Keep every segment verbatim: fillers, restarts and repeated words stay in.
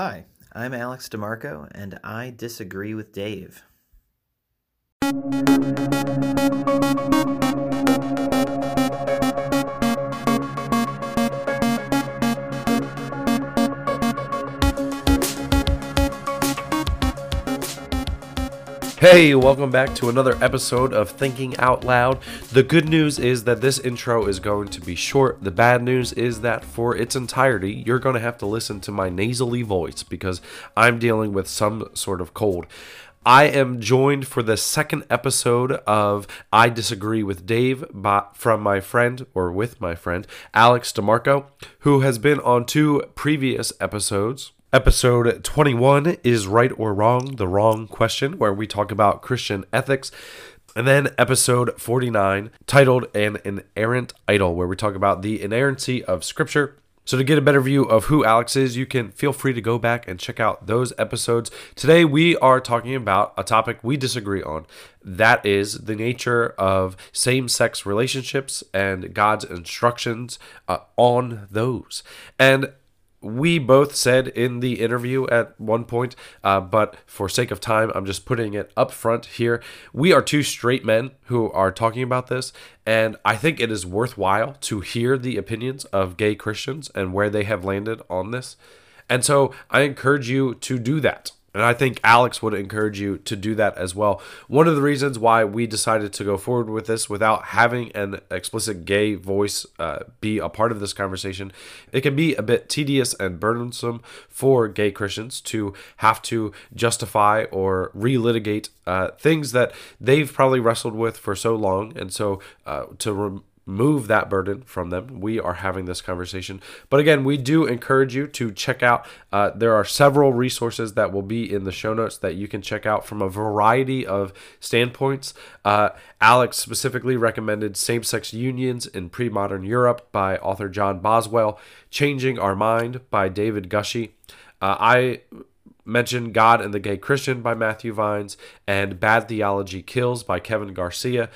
Hi, I'm Alex DeMarco, and I disagree with Dave. Hey, welcome back to another episode of Thinking Out Loud. The good news is that this intro is going to be short. The bad news is that for its entirety, you're going to have to listen to my nasally voice because I'm dealing with some sort of cold. I am joined for the second episode of I Disagree with Dave by, from my friend, or with my friend, Alex DeMarco, who has been on two previous episodes. Episode twenty-one is Right or Wrong, the Wrong Question, where we talk about Christian ethics. And then episode forty-nine, titled An Inerrant Idol, where we talk about the inerrancy of scripture. So to get a better view of who Alex is, you can feel free to go back and check out those episodes. Today, we are talking about a topic we disagree on. That is the nature of same-sex relationships and God's instructions uh, on those. And we both said in the interview at one point, uh, but for sake of time, I'm just putting it up front here. We are two straight men who are talking about this, and I think it is worthwhile to hear the opinions of gay Christians and where they have landed on this. And so I encourage you to do that. And I think Alex would encourage you to do that as well. One of the reasons why we decided to go forward with this without having an explicit gay voice uh, be a part of this conversation, it can be a bit tedious and burdensome for gay Christians to have to justify or relitigate uh, things that they've probably wrestled with for so long. And so uh, to remove Move that burden from them, we are having this conversation. But again, we do encourage you to check out. Uh, there are several resources that will be in the show notes that you can check out from a variety of standpoints. Uh, Alex specifically recommended Same-Sex Unions in Premodern Europe by author John Boswell, Changing Our Mind by David Gushee. Uh, I mentioned God and the Gay Christian by Matthew Vines and Bad Theology Kills by Kevin Garcia.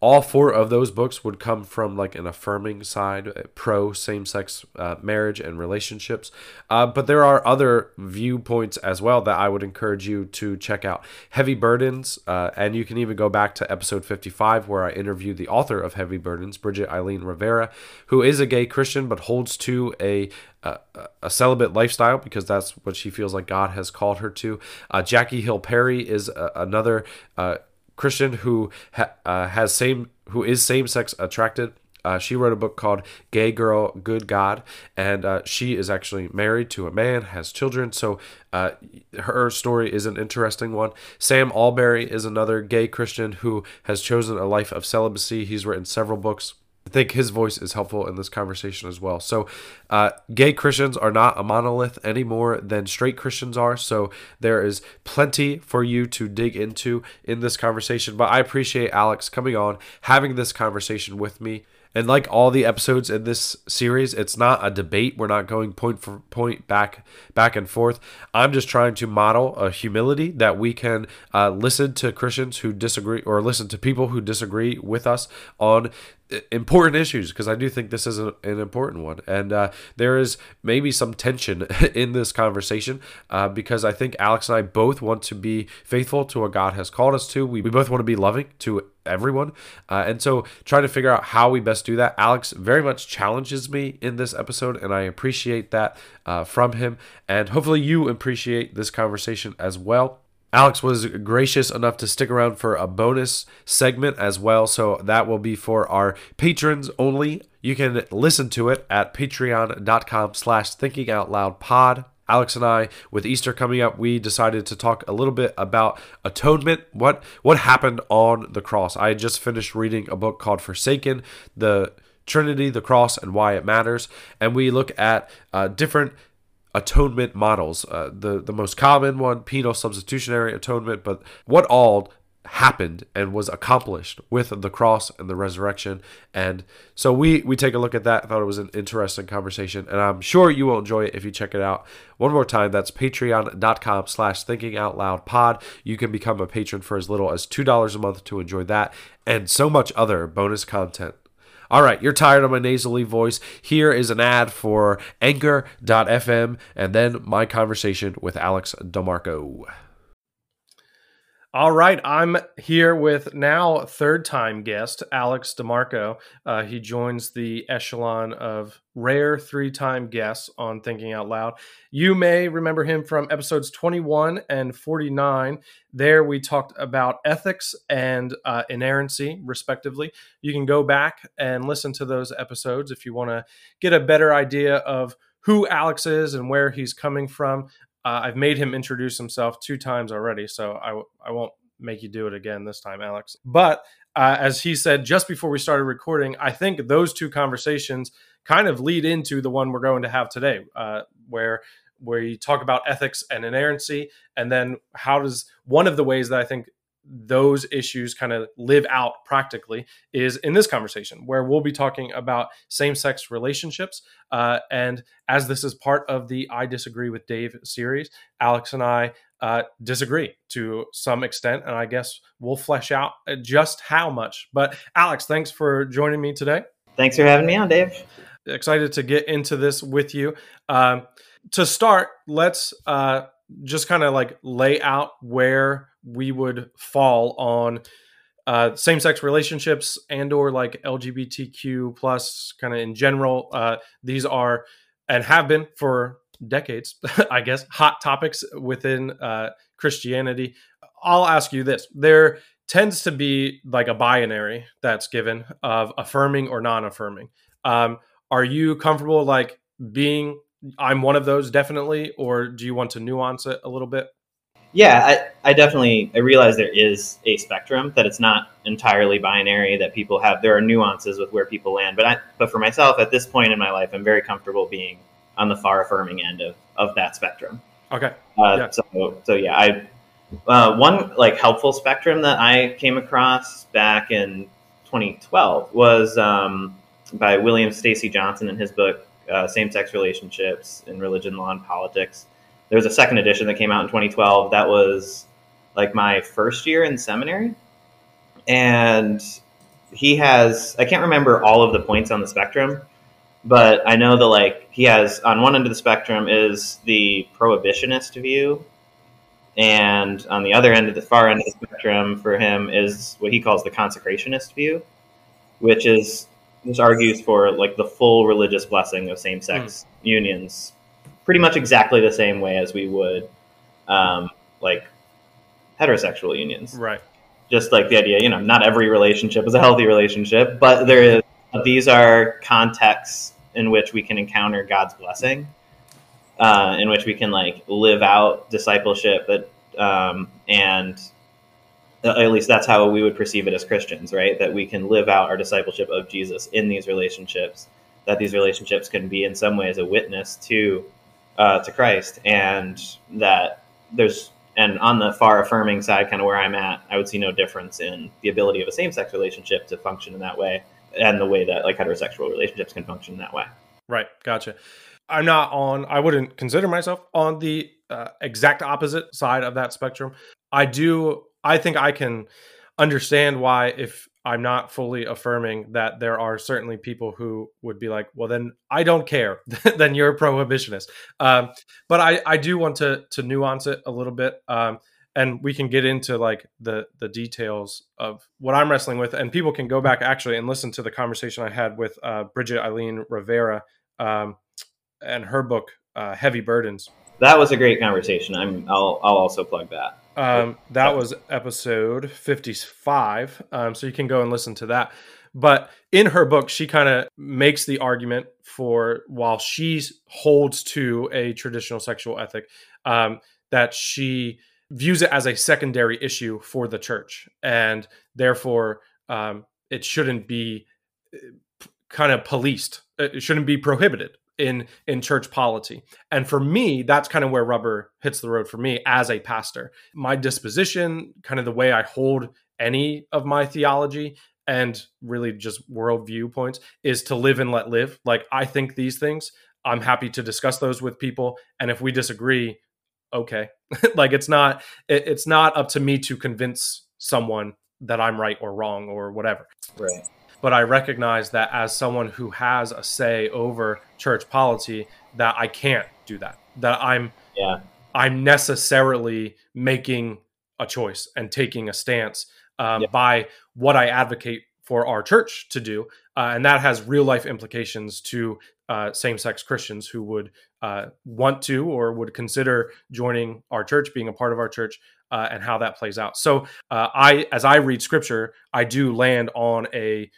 All four of those books would come from like an affirming side, pro same-sex uh, marriage and relationships. Uh, but there are other viewpoints as well that I would encourage you to check out. Heavy Burdens, uh, and you can even go back to episode fifty-five where I interviewed the author of Heavy Burdens, Bridget Eileen Rivera, who is a gay Christian but holds to a Uh, a celibate lifestyle because that's what she feels like God has called her to. Uh, Jackie Hill Perry is a, another uh, Christian who ha- uh, has same who is same-sex attracted. Uh, she wrote a book called Gay Girl, Good God, and uh, she is actually married to a man, has children, so uh, her story is an interesting one. Sam Alberry is another gay Christian who has chosen a life of celibacy. He's written several books. I think his voice is helpful in this conversation as well. So uh, gay Christians are not a monolith any more than straight Christians are. So there is plenty for you to dig into in this conversation. But I appreciate Alex coming on, having this conversation with me. And like all the episodes in this series, it's not a debate. We're not going point for point back back and forth. I'm just trying to model a humility that we can uh, listen to Christians who disagree or listen to people who disagree with us on important issues, because I do think this is a, an important one. And uh, there is maybe some tension in this conversation uh, because I think Alex and I both want to be faithful to what God has called us to. We, we both want to be loving to everyone. Uh, and so trying to figure out how we best do that. Alex very much challenges me in this episode, and I appreciate that uh, from him. And hopefully you appreciate this conversation as well. Alex was gracious enough to stick around for a bonus segment as well, so that will be for our patrons only. You can listen to it at patreon.com slash thinkingoutloudpod. Alex and I, with Easter coming up, we decided to talk a little bit about atonement, what what happened on the cross. I just finished reading a book called Forsaken, the Trinity, the Cross, and Why It Matters, and we look at uh, different atonement models, uh, the, the most common one, penal substitutionary atonement, but what all happened and was accomplished with the cross and the resurrection. And so we, we take a look at that. I thought it was an interesting conversation, and I'm sure you will enjoy it if you check it out. One more time, that's patreon.com slash thinkingoutloudpod. You can become a patron for as little as two dollars a month to enjoy that and so much other bonus content. All right, you're tired of my nasally voice. Here is an ad for anchor dot f m and then my conversation with Alex DeMarco. All right, I'm here with now third-time guest, Alex DeMarco. Uh, he joins the echelon of rare three-time guests on Thinking Out Loud. You may remember him from episodes twenty-one and forty-nine. There we talked about ethics and uh, inerrancy, respectively. You can go back and listen to those episodes if you want to get a better idea of who Alex is and where he's coming from. Uh, I've made him introduce himself two times already, so I, w- I won't make you do it again this time, Alex. But uh, as he said just before we started recording, I think those two conversations kind of lead into the one we're going to have today, uh, where we talk about ethics and inerrancy, and then how does one of the ways that I think those issues kind of live out practically is in this conversation where we'll be talking about same-sex relationships. Uh, and as this is part of the I Disagree with Dave series, Alex and I uh, disagree to some extent. And I guess we'll flesh out just how much. But Alex, thanks for joining me today. Thanks for having me on, Dave. Excited to get into this with you. Um, to start, let's uh, just kind of like lay out where we would fall on uh, same-sex relationships and or like L G B T Q plus kind of in general. Uh, these are and have been for decades, I guess, hot topics within uh, Christianity. I'll ask you this. There tends to be like a binary that's given of affirming or non-affirming. Um, are you comfortable like being, I'm one of those definitely, or do you want to nuance it a little bit? Yeah, I, I definitely, I realize there is a spectrum, that it's not entirely binary, that people have, there are nuances with where people land. But I, but for myself, at this point in my life, I'm very comfortable being on the far affirming end of, of that spectrum. Okay. Uh, yeah. So, so yeah, I, uh, one like helpful spectrum that I came across back in twenty twelve was um, by William Stacy Johnson in his book, uh, Same-Sex Relationships in Religion, Law, and Politics. There was a second edition that came out in twenty twelve. That was like my first year in seminary. And he has, I can't remember all of the points on the spectrum, but I know that like he has on one end of the spectrum is the prohibitionist view. And on the other end of the far end of the spectrum for him is what he calls the consecrationist view, which is, this argues for like the full religious blessing of same-sex mm. unions. Pretty much exactly the same way as we would, um, like, heterosexual unions. Right. Just like the idea, you know, not every relationship is a healthy relationship, but there is. These are contexts in which we can encounter God's blessing, uh, in which we can like live out discipleship, that, um, and at least that's how we would perceive it as Christians, right? That we can live out our discipleship of Jesus in these relationships. That these relationships can be in some ways a witness to. Uh, to Christ, and that there's, and on the far affirming side, kind of where I'm at, I would see no difference in the ability of a same-sex relationship to function in that way, and the way that like heterosexual relationships can function in that way. Right. Gotcha. I'm not on, I wouldn't consider myself on the uh, exact opposite side of that spectrum. I do, I think I can understand why, if I'm not fully affirming, that there are certainly people who would be like, well, then I don't care. Then you're a prohibitionist. Um, but I, I do want to to nuance it a little bit. Um, and we can get into like the, the details of what I'm wrestling with. And people can go back actually and listen to the conversation I had with uh, Bridget Eileen Rivera um, and her book, uh, Heavy Burdens. That was a great conversation. I'm, I'll, I'll also plug that. Um, that was episode fifty-five. Um, so you can go and listen to that. But in her book, she kind of makes the argument for, while she holds to a traditional sexual ethic, um, that she views it as a secondary issue for the church. And therefore, um, it shouldn't be kind of policed. It shouldn't be prohibited in in church polity. And for me, that's kind of where rubber hits the road for me as a pastor. My disposition, kind of the way I hold any of my theology and really just world viewpoints, is to live and let live. Like, I think these things, I'm happy to discuss those with people. And if we disagree, okay. Like, it's not, it, it's not up to me to convince someone that I'm right or wrong or whatever. Right. but I recognize that as someone who has a say over church polity, that I can't do that, that I'm yeah. I'm necessarily making a choice and taking a stance um, yeah. by what I advocate for our church to do. Uh, and that has real life implications to uh, same-sex Christians who would uh, want to or would consider joining our church, being a part of our church, uh, and how that plays out. So uh, I, as I read scripture, I do land on a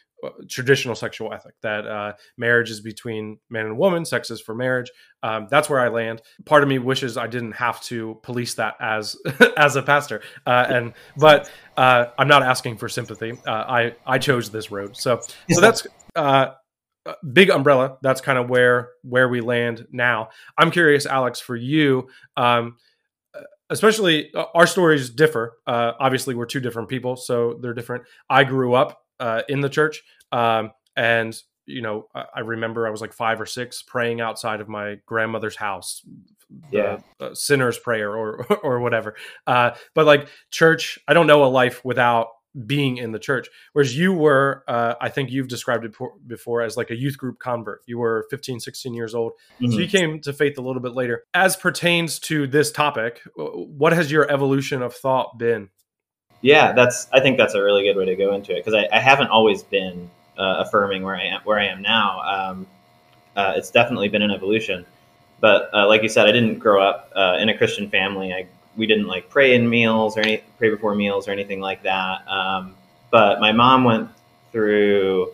traditional sexual ethic that uh, marriage is between man and woman, sex is for marriage. Um, that's where I land. Part of me wishes I didn't have to police that as as a pastor, uh, and but uh, I'm not asking for sympathy. Uh, I I chose this road, so so that's uh, a big umbrella. That's kind of where where we land now. I'm curious, Alex, for you. Um, especially uh, our stories differ. Uh, obviously, we're two different people, so they're different. I grew up Uh, in the church. Um, and, you know, I, I remember I was like five or six praying outside of my grandmother's house, yeah. the, uh, sinner's prayer or, or whatever. Uh, but like church, I don't know a life without being in the church. Whereas you were, uh, I think you've described it por- before as like a youth group convert. You were fifteen, sixteen years old. Mm-hmm. So you came to faith a little bit later. As pertains to this topic, what has your evolution of thought been? Yeah, that's. I think that's a really good way to go into it, because I, I haven't always been uh, affirming where I am where I am now. Um, uh, it's definitely been an evolution, but uh, like you said, I didn't grow up uh, in a Christian family. I we didn't like pray in meals or any pray before meals or anything like that. Um, but my mom went through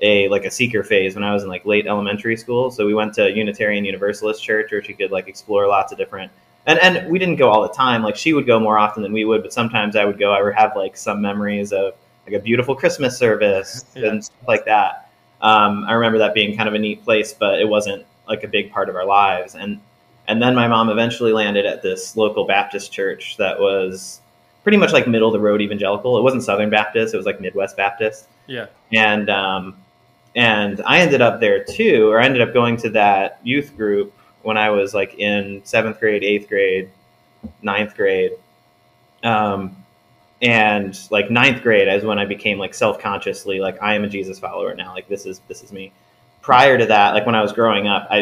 a like a seeker phase when I was in like late elementary school. So we went to Unitarian Universalist church, where she could like explore lots of different. And and we didn't go all the time. Like she would go more often than we would, but sometimes I would go. I would have like some memories of like a beautiful Christmas service yeah. and stuff like that. Um, I remember that being kind of a neat place, but it wasn't like a big part of our lives. And and then my mom eventually landed at this local Baptist church that was pretty much like middle of the road evangelical. It wasn't Southern Baptist. It was like Midwest Baptist. Yeah. And um, and I ended up there too, or I ended up going to that youth group when I was like in seventh grade, eighth grade, ninth grade. Um, and like ninth grade is when I became like self-consciously, like I am a Jesus follower now. Like this is, this is me. Prior to that, like when I was growing up, I,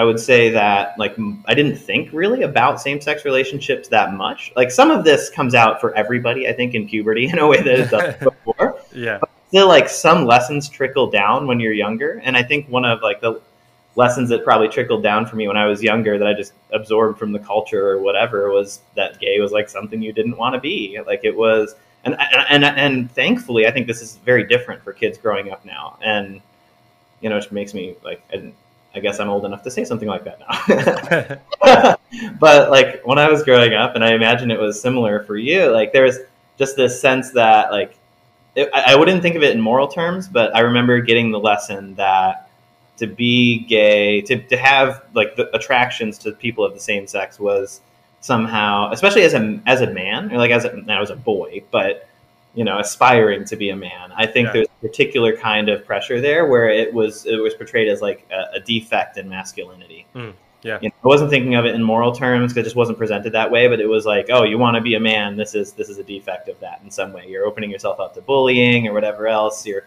I would say that like, I didn't think really about same-sex relationships that much. Like some of this comes out for everybody, I think, in puberty in a way that it doesn't before. Yeah. But still like some lessons trickle down when you're younger. And I think one of like the lessons that probably trickled down for me when I was younger that I just absorbed from the culture or whatever was that gay was like something you didn't want to be. Like it was, and, and, and, and thankfully I think this is very different for kids growing up now. And, you know, which makes me like, I, I guess I'm old enough to say something like that now, but like when I was growing up, and I imagine it was similar for you, like there was just this sense that like, it, I wouldn't think of it in moral terms, but I remember getting the lesson that, to be gay, to, to have like the attractions to people of the same sex was somehow, especially as a, as a man, or like as a, I was a boy, but you know, aspiring to be a man. I think yeah. there's a particular kind of pressure there where it was, it was portrayed as like a, a defect in masculinity. Mm, yeah. You know, I wasn't thinking of it in moral terms because it just wasn't presented that way, but it was like, oh, you want to be a man. This is, this is a defect of that in some way. You're opening yourself up to bullying or whatever else. You're,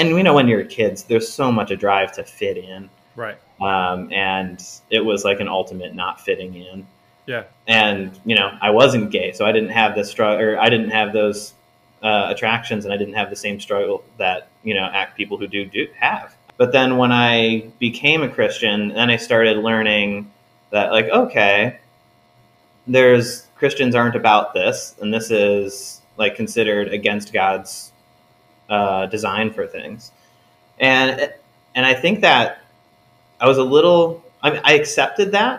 And we know when you're kids, there's so much a drive to fit in. Right. Um, and it was like an ultimate not fitting in. Yeah. And, you know, I wasn't gay, so I didn't have the struggle, or I didn't have those uh, attractions, and I didn't have the same struggle that, you know, act people who do do have. But then when I became a Christian, then I started learning that, like, okay, there's Christians aren't about this, and this is like considered against God's uh, design for things. And, and I think that I was a little, I mean, I accepted that.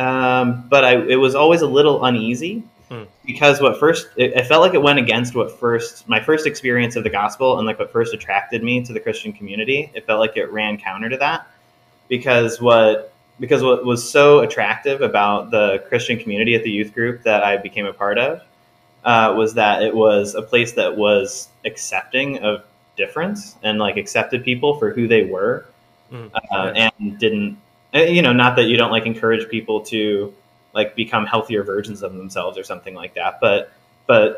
Um, but I, it was always a little uneasy hmm. because what first, it, it felt like it went against what first, my first experience of the gospel and like what first attracted me to the Christian community. It felt like it ran counter to that because what, because what was so attractive about the Christian community at the youth group that I became a part of Uh, was that it was a place that was accepting of difference and like accepted people for who they were mm, uh, yeah. and didn't, you know, not that you don't like encourage people to like become healthier versions of themselves or something like that. But, but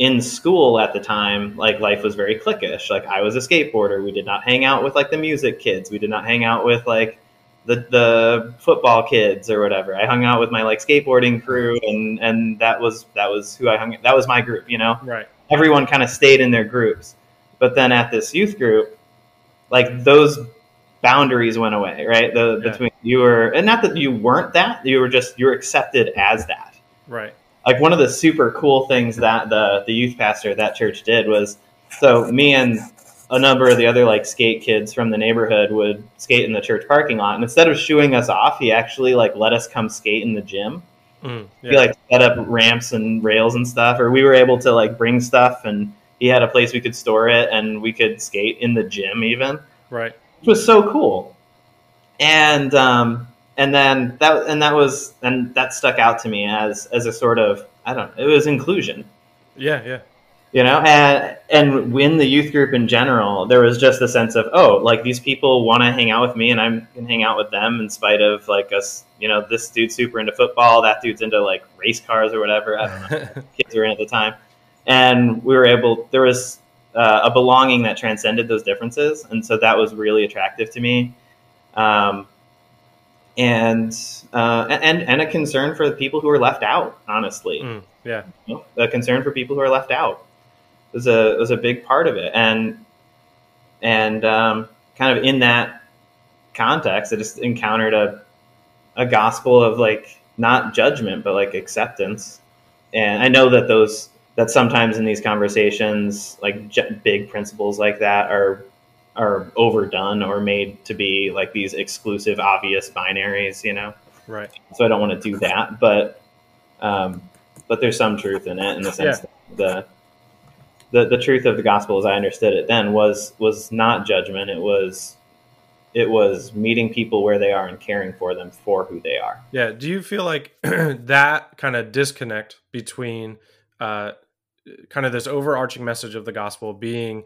in school at the time, like, life was very cliquish. Like, I was a skateboarder. We did not hang out with, like, the music kids. We did not hang out with, like, the the football kids or whatever. I hung out with my, like, skateboarding crew, and and that was that was who I hung. That was my group, you know. Right. Everyone kind of stayed in their groups, but then at this youth group, like, those boundaries went away, right? The yeah. between you were, and not that you weren't that. You were just you were accepted as that. Right. Like, one of the super cool things that the, the youth pastor at that church did was, so me and a number of the other, like, skate kids from the neighborhood would skate in the church parking lot. And instead of shooing us off, he actually, like, let us come skate in the gym. Mm, yeah. He, like, set up ramps and rails and stuff, or we were able to, like, bring stuff, and he had a place we could store it, and we could skate in the gym even. Right. Which was so cool. And, um, And then that, and that was, and that stuck out to me as, as a sort of, I don't know, it was inclusion. Yeah. Yeah. You know, and, and in the youth group in general, there was just the sense of, oh, like, these people want to hang out with me, and I'm going to hang out with them in spite of, like, us, you know, this dude's super into football, that dude's into, like, race cars or whatever. I don't know what kids were in at the time. And we were able, there was uh, a belonging that transcended those differences. And so that was really attractive to me. Um, And, uh, and, and a concern for the people who are left out, honestly. Mm, yeah. You know, a concern for people who are left out was a, was a big part of it. And, and, um, kind of in that context, I just encountered a, a gospel of, like, not judgment, but, like, acceptance. And I know that those, that sometimes in these conversations, like, j- big principles like that are, are overdone or made to be, like, these exclusive, obvious binaries, you know? Right. So I don't want to do that, but, um, but there's some truth in it, in the sense yeah. that the, the, the truth of the gospel, as I understood it then, was, was not judgment. It was, it was meeting people where they are and caring for them for who they are. Yeah. Do you feel like that kind of disconnect between, uh, kind of this overarching message of the gospel being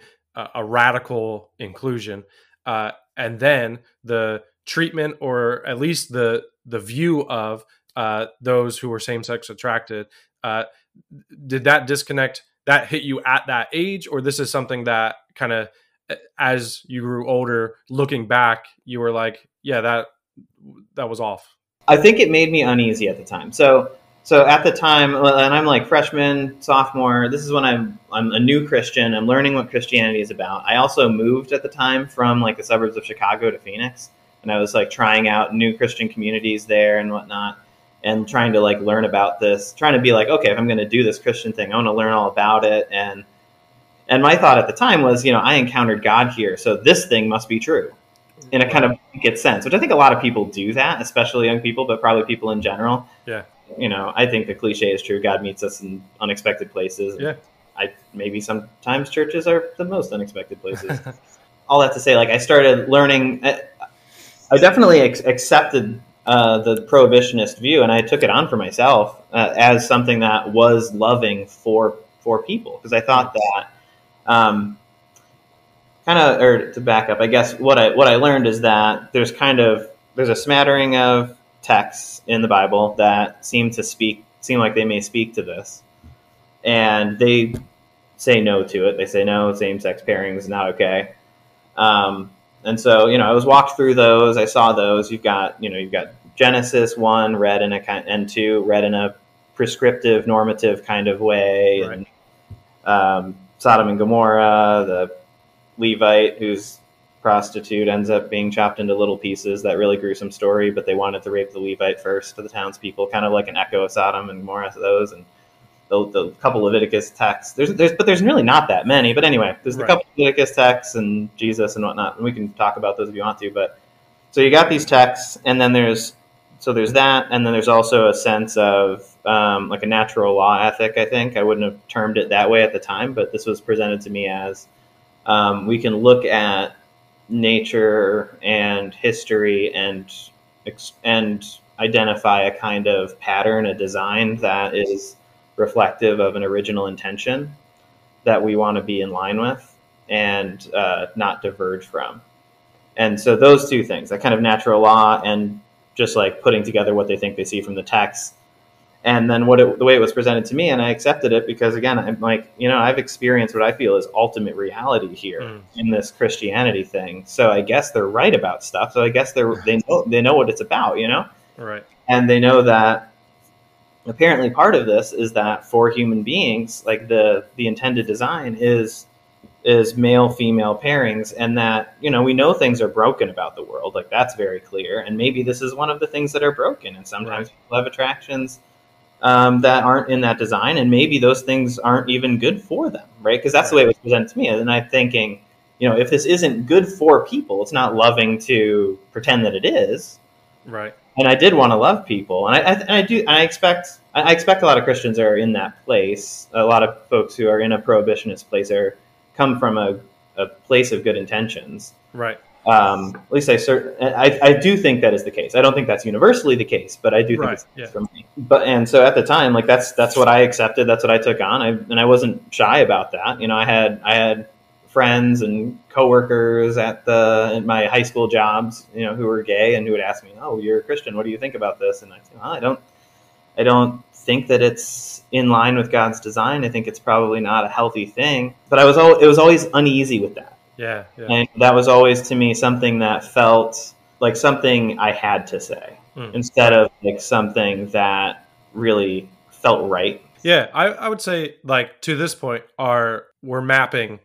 a radical inclusion, uh, and then the treatment, or at least the the view of uh, those who were same-sex attracted, uh, did that disconnect, that hit you at that age, or this is something that kind of, as you grew older, looking back, you were like, yeah, that that was off? I think it made me uneasy at the time. So. So at the time, and I'm like freshman, sophomore, this is when I'm I'm a new Christian. I'm learning what Christianity is about. I also moved at the time from, like, the suburbs of Chicago to Phoenix. And I was, like, trying out new Christian communities there and whatnot, and trying to, like, learn about this, trying to be like, okay, if I'm going to do this Christian thing, I want to learn all about it. And and my thought at the time was, you know, I encountered God here, so this thing must be true in a kind of blanket sense, which I think a lot of people do that, especially young people, but probably people in general. Yeah. You know, I think the cliche is true. God meets us in unexpected places. Yeah. I maybe sometimes churches are the most unexpected places. All that to say, like, I started learning. I, I definitely ex- accepted uh, the prohibitionist view, and I took it on for myself uh, as something that was loving for for people, because I thought that um, kind of, or to back up, I guess what I what I learned is that there's kind of there's a smattering of texts in the Bible that seem to speak, seem like they may speak to this, and they say no to it. They say, no, same-sex pairing is not okay. Um, and so, you know, I was walked through those. I saw those. You've got, you know, you've got Genesis one read in a kind, and two read in a prescriptive, normative kind of way, right. and um, Sodom and Gomorrah, the Levite who's prostitute ends up being chopped into little pieces, that really gruesome story, but they wanted to rape the Levite first to the townspeople, kind of like an echo of Sodom and Gomorrah to those, and the, the couple Leviticus texts. There's, there's, but there's really not that many, but anyway, there's the right. couple Leviticus texts and Jesus and whatnot, and we can talk about those if you want to, but so you got these texts, and then there's, so there's that, and then there's also a sense of um, like a natural law ethic, I think. I wouldn't have termed it that way at the time, but this was presented to me as um, we can look at nature and history and and identify a kind of pattern, a design that is reflective of an original intention that we want to be in line with and uh, not diverge from. And so those two things, that kind of natural law and just like putting together what they think they see from the text, And then what it, the way it was presented to me, and I accepted it because, again, I'm like, you know, I've experienced what I feel is ultimate reality here mm. in this Christianity thing. So I guess they're right about stuff. So I guess they're they know they know what it's about, you know, right? And they know that apparently part of this is that for human beings, like the the intended design is is male female pairings, and that, you know, we know things are broken about the world, like that's very clear. And maybe this is one of the things that are broken, and sometimes right. people have attractions Um, that aren't in that design, and maybe those things aren't even good for them, right? Because that's the way it was presented to me. And I'm thinking, you know, if this isn't good for people, it's not loving to pretend that it is, right? And I did want to love people, and I, I, and I do. And I expect, I expect a lot of Christians are in that place. A lot of folks who are in a prohibitionist place are come from a, a place of good intentions, right? Um, at least I certainly, I, I do think that is the case. I don't think that's universally the case, but I do think right, it's yeah. for me. But, and so at the time, like that's, that's what I accepted. That's what I took on. I, and I wasn't shy about that. You know, I had, I had friends and coworkers at the, at my high school jobs, you know, who were gay and who would ask me, "Oh, you're a Christian. What do you think about this?" And I said, "Well, I don't, I don't think that it's in line with God's design. I think it's probably not a healthy thing," but I was all, it was always uneasy with that. Yeah, yeah. And that was always to me something that felt like something I had to say mm. instead of like something that really felt right. Yeah, I, I would say like to this point are we're mapping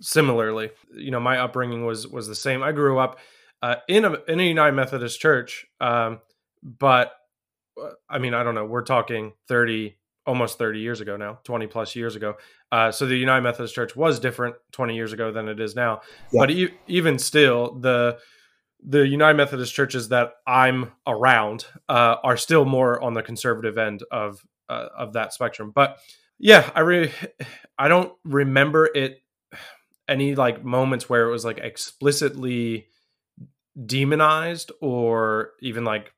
similarly. You know, my upbringing was was the same. I grew up uh, in a in a United Methodist church, um, but I mean, I don't know. We're talking thirty. Almost thirty years ago now, twenty plus years ago. Uh, so the United Methodist Church was different twenty years ago than it is now. Yeah. But e- even still, the the United Methodist churches that I'm around uh, are still more on the conservative end of uh, of that spectrum. But yeah, I re- I don't remember it any like moments where it was like explicitly demonized or even like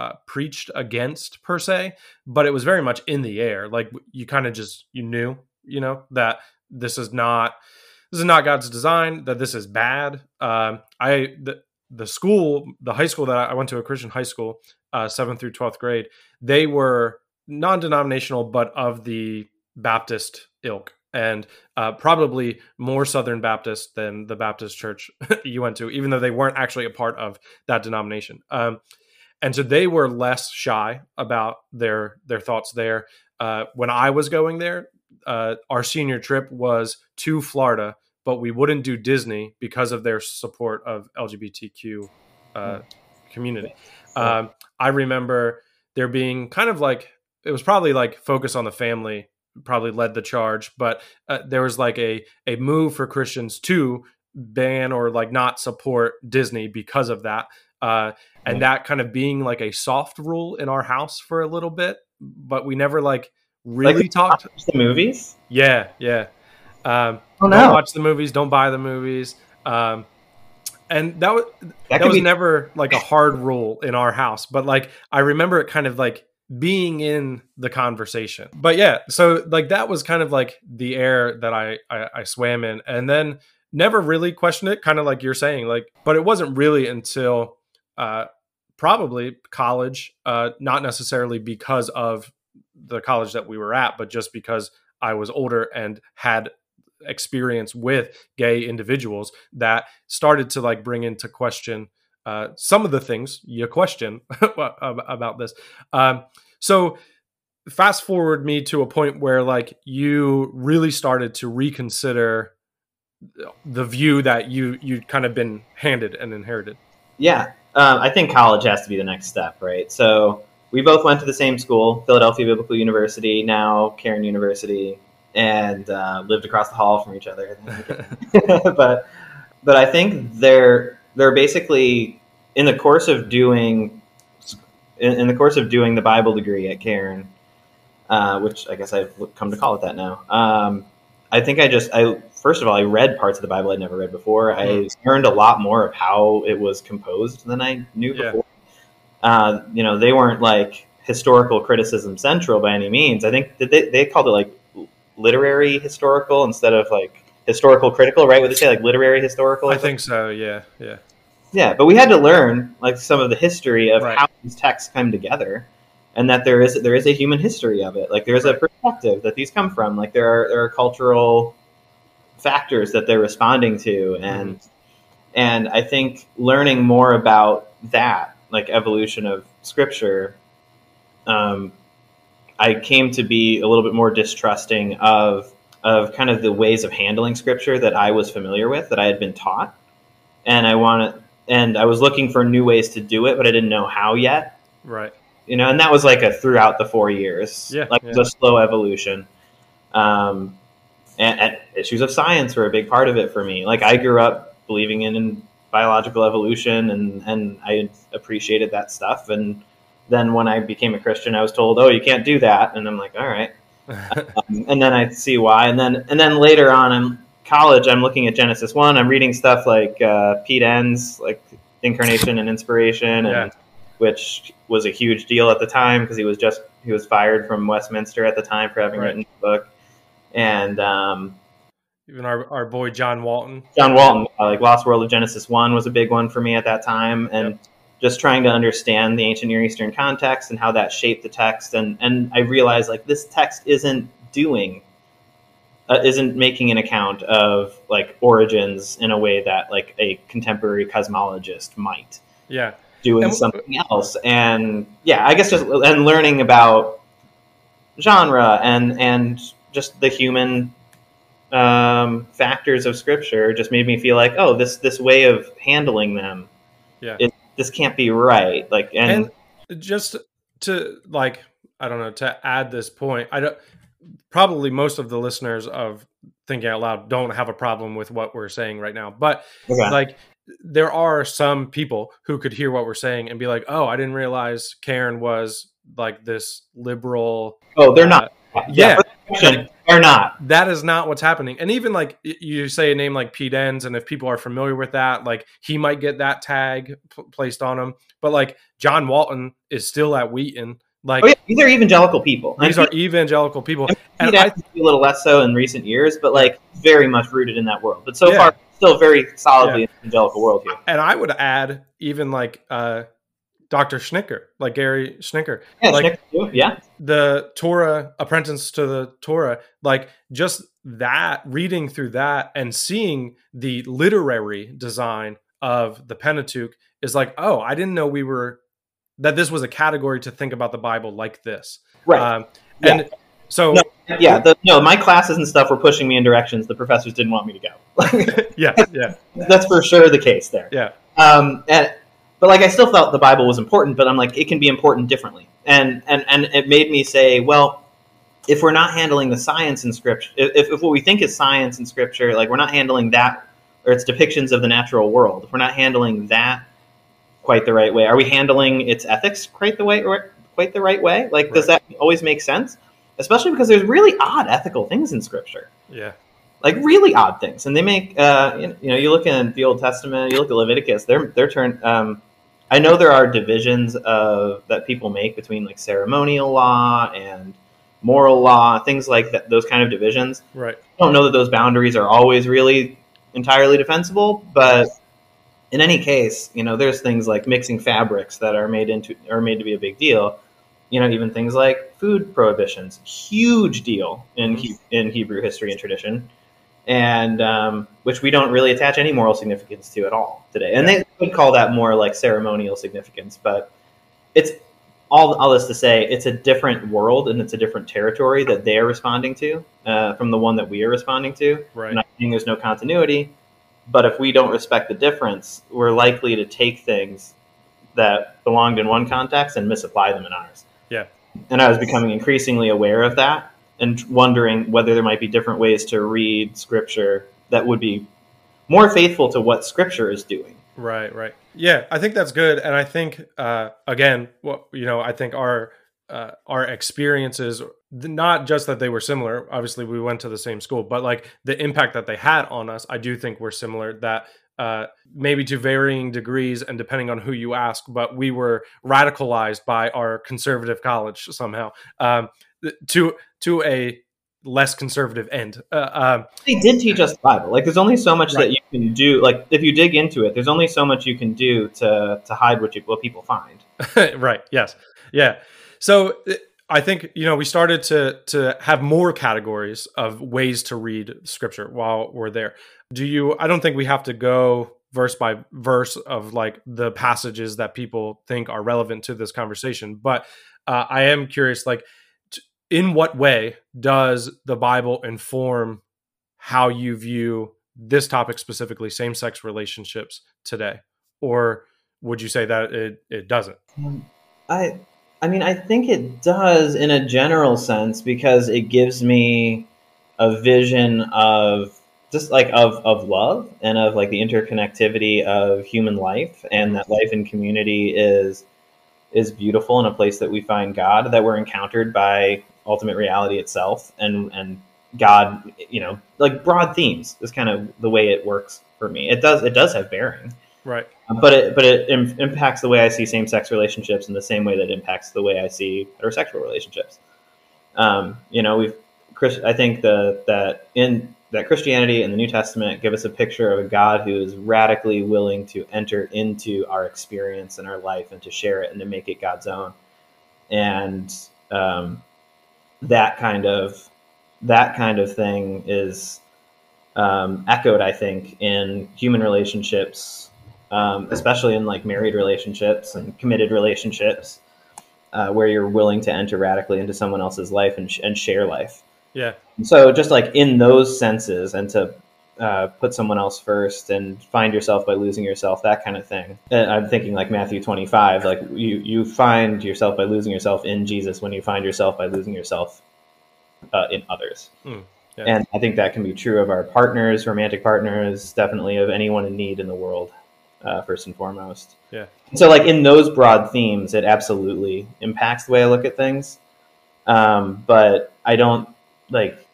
Uh, preached against per se, but it was very much in the air. Like you kind of just, you knew, you know, that this is not, this is not God's design, that this is bad. Um, I, the, the school, the high school that I went to, a Christian high school, uh, seventh through twelfth grade, they were non-denominational, but of the Baptist ilk, and uh, probably more Southern Baptist than the Baptist church you went to, even though they weren't actually a part of that denomination. Um, And so they were less shy about their their thoughts there. Uh, when I was going there, uh, our senior trip was to Florida, but we wouldn't do Disney because of their support of L G B T Q uh, community. Um, I remember there being kind of like, it was probably like Focus on the Family probably led the charge, but uh, there was like a a move for Christians to ban or like not support Disney because of that. Uh, and that kind of being like a soft rule in our house for a little bit, but we never like really like talked the movies. Yeah. Yeah. Um, oh, no. Don't watch the movies. Don't buy the movies. Um, and that was, that, that was be- never like a hard rule in our house, but like, I remember it kind of like being in the conversation, but yeah. So like, that was kind of like the air that I, I, I swam in, and then never really questioned it. Kind of like you're saying, like, but it wasn't really until, Uh, probably college, uh, not necessarily because of the college that we were at, but just because I was older and had experience with gay individuals that started to like bring into question uh, some of the things you question about this. Um, so fast forward me to a point where like you really started to reconsider the view that you you'd kind of been handed and inherited. Yeah. Um, I think college has to be the next step, right? So we both went to the same school, Philadelphia Biblical University, now Cairn University, and uh, lived across the hall from each other. but but I think they're they're basically in the course of doing in, in the course of doing the Bible degree at Cairn, uh, which I guess I've come to call it that now. Um, I think I just I. First of all, I read parts of the Bible I'd never read before. I learned a lot more of how it was composed than I knew yeah. before. Uh, you know, they weren't like historical criticism central by any means. I think that they, they called it like literary historical instead of like historical critical, right? What they say, like literary historical. I think so. Yeah. Yeah. Yeah. But we had to learn like some of the history of right. how these texts come together. and that there is there is a human history of it. Like there is a perspective that these come from. Like there are there are cultural factors that they're responding to, and mm-hmm. and I think learning more about that, like evolution of scripture, um, I came to be a little bit more distrusting of of kind of the ways of handling scripture that I was familiar with, that I had been taught, and I wanted, and I was looking for new ways to do it, but I didn't know how yet. Right. You know, and that was like a throughout the four years, yeah, like yeah. the slow evolution. Um, and, and issues of science were a big part of it for me. Like I grew up believing in, in biological evolution, and, and I appreciated that stuff. And then when I became a Christian, I was told, oh, you can't do that. And I'm like, all right. um, and then I see why. And then, and then later on in college, I'm looking at Genesis one, I'm reading stuff like uh, Pete Enns, like Incarnation and Inspiration, yeah. and which was a huge deal at the time because he was just, he was fired from Westminster at the time for having right. written the book. And um, even our, our boy, John Walton, John Walton, like Lost World of Genesis one was a big one for me at that time. And yep. just trying to understand the ancient Near Eastern context and how that shaped the text. And, and I realized like this text isn't doing, uh, isn't making an account of like origins in a way that like a contemporary cosmologist might. Yeah. doing and, something else. And yeah, I guess just and learning about genre and and just the human um, factors of scripture just made me feel like, oh, this this way of handling them, yeah, it, this can't be right. Like and, and just to like, I don't know, to add this point, I don't probably most of the listeners of Thinking Out Loud don't have a problem with what we're saying right now, but okay. like. There are some people who could hear what we're saying and be like, oh, I didn't realize Karen was like this liberal. Oh, they're not. Uh, yeah. yeah. They're not. That is not what's happening. And even like you say a name like Pete Enns, and if people are familiar with that, like he might get that tag p- placed on him. But like John Walton is still at Wheaton. Like, oh, yeah. These are evangelical people. These I mean, are evangelical people. I mean, and I think a little less so in recent years, but like very much rooted in that world. But so yeah. far, still very solidly yeah. in the evangelical world here. And I would add even like uh, Doctor Schnicker, like Gary Schnicker. Yeah, like Schnicker too. Yeah. The Torah, Apprentice to the Torah, like just that, reading through that and seeing the literary design of the Pentateuch is like, oh, I didn't know we were, that this was a category to think about the Bible like this. Right. Um, yeah. And so... No. Yeah, the, no, my classes and stuff were pushing me in directions the professors didn't want me to go. yeah, yeah. That's for sure the case there. Yeah. Um, and, but like I still felt the Bible was important, but I'm like, it can be important differently. And and, and it made me say, well, if we're not handling the science in Scripture, if, if what we think is science in Scripture, like we're not handling that, or its depictions of the natural world, if we're not handling that quite the right way, are we handling its ethics quite the, way, or quite the right way? Like, right. does that always make sense? Especially because there's really odd ethical things in Scripture. Yeah. Like really odd things. And they make, uh, you know, you look in the Old Testament, you look at Leviticus, they're, they're turned, um, I know there are divisions of that people make between like ceremonial law and moral law, things like that, those kind of divisions. Right. I don't know that those boundaries are always really entirely defensible, but in any case, you know, there's things like mixing fabrics that are made into, are made to be a big deal. You know, even things like food prohibitions, huge deal in he- in Hebrew history and tradition, and um, which we don't really attach any moral significance to at all today. And they would call that more like ceremonial significance, but it's all all this to say it's a different world and it's a different territory that they're responding to uh, from the one that we are responding to. Right. I'm not saying there's no continuity, but if we don't respect the difference, we're likely to take things that belonged in one context and misapply them in ours. Yeah. And I was becoming increasingly aware of that and wondering whether there might be different ways to read Scripture that would be more faithful to what Scripture is doing. Right, right. Yeah, I think that's good. And I think, uh, again, well, you know, I think our uh, our experiences, not just that they were similar, obviously we went to the same school, but like the impact that they had on us, I do think were similar, that Uh, maybe to varying degrees and depending on who you ask, but we were radicalized by our conservative college somehow um, to to a less conservative end. Uh, um, they did teach us the Bible. Like, there's only so much right. that you can do. Like, if you dig into it, there's only so much you can do to to hide what you, what people find. Right. Yes. Yeah. So I think, you know, we started to to have more categories of ways to read scripture while we're there. Do you, I don't think we have to go verse by verse of like the passages that people think are relevant to this conversation, but uh, I am curious, like, t- in what way does the Bible inform how you view this topic specifically, same-sex relationships today? Or would you say that it, it doesn't? I I mean, I think it does in a general sense, because it gives me a vision of just like of, of love and of like the interconnectivity of human life, and that life in community is is beautiful, and a place that we find God, that we're encountered by ultimate reality itself, and, and God, you know, like broad themes is kind of the way it works for me. It does, it does have bearing. Right. But it but it im- impacts the way I see same-sex relationships in the same way that it impacts the way I see heterosexual relationships. Um, you know, we've Chris, I think the, that in that Christianity and the New Testament give us a picture of a God who is radically willing to enter into our experience and our life, and to share it, and to make it God's own. And um, that kind of that kind of thing is um, echoed, I think, in human relationships. Um, especially in like married relationships and committed relationships, uh, where you're willing to enter radically into someone else's life and, sh- and share life. Yeah. So just like in those senses, and to uh, put someone else first and find yourself by losing yourself, that kind of thing. And I'm thinking like Matthew twenty-five, like you, you find yourself by losing yourself in Jesus when you find yourself by losing yourself uh, in others. Mm. Yeah. And I think that can be true of our partners, romantic partners, definitely of anyone in need in the world. Uh, first and foremost. Yeah. So like in those broad themes, it absolutely impacts the way I look at things. Um, but I don't like,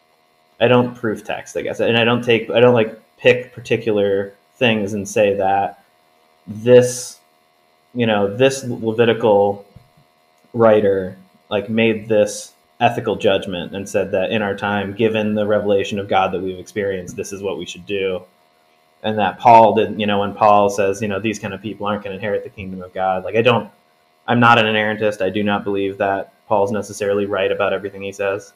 I don't proof text, I guess. And I don't take, I don't like pick particular things and say that this, you know, this Levitical writer like made this ethical judgment and said that in our time, given the revelation of God that we've experienced, this is what we should do. And that Paul didn't, you know, when Paul says, you know, these kind of people aren't going to inherit the kingdom of God. Like, I don't, I'm not an inerrantist. I do not believe that Paul's necessarily right about everything he says.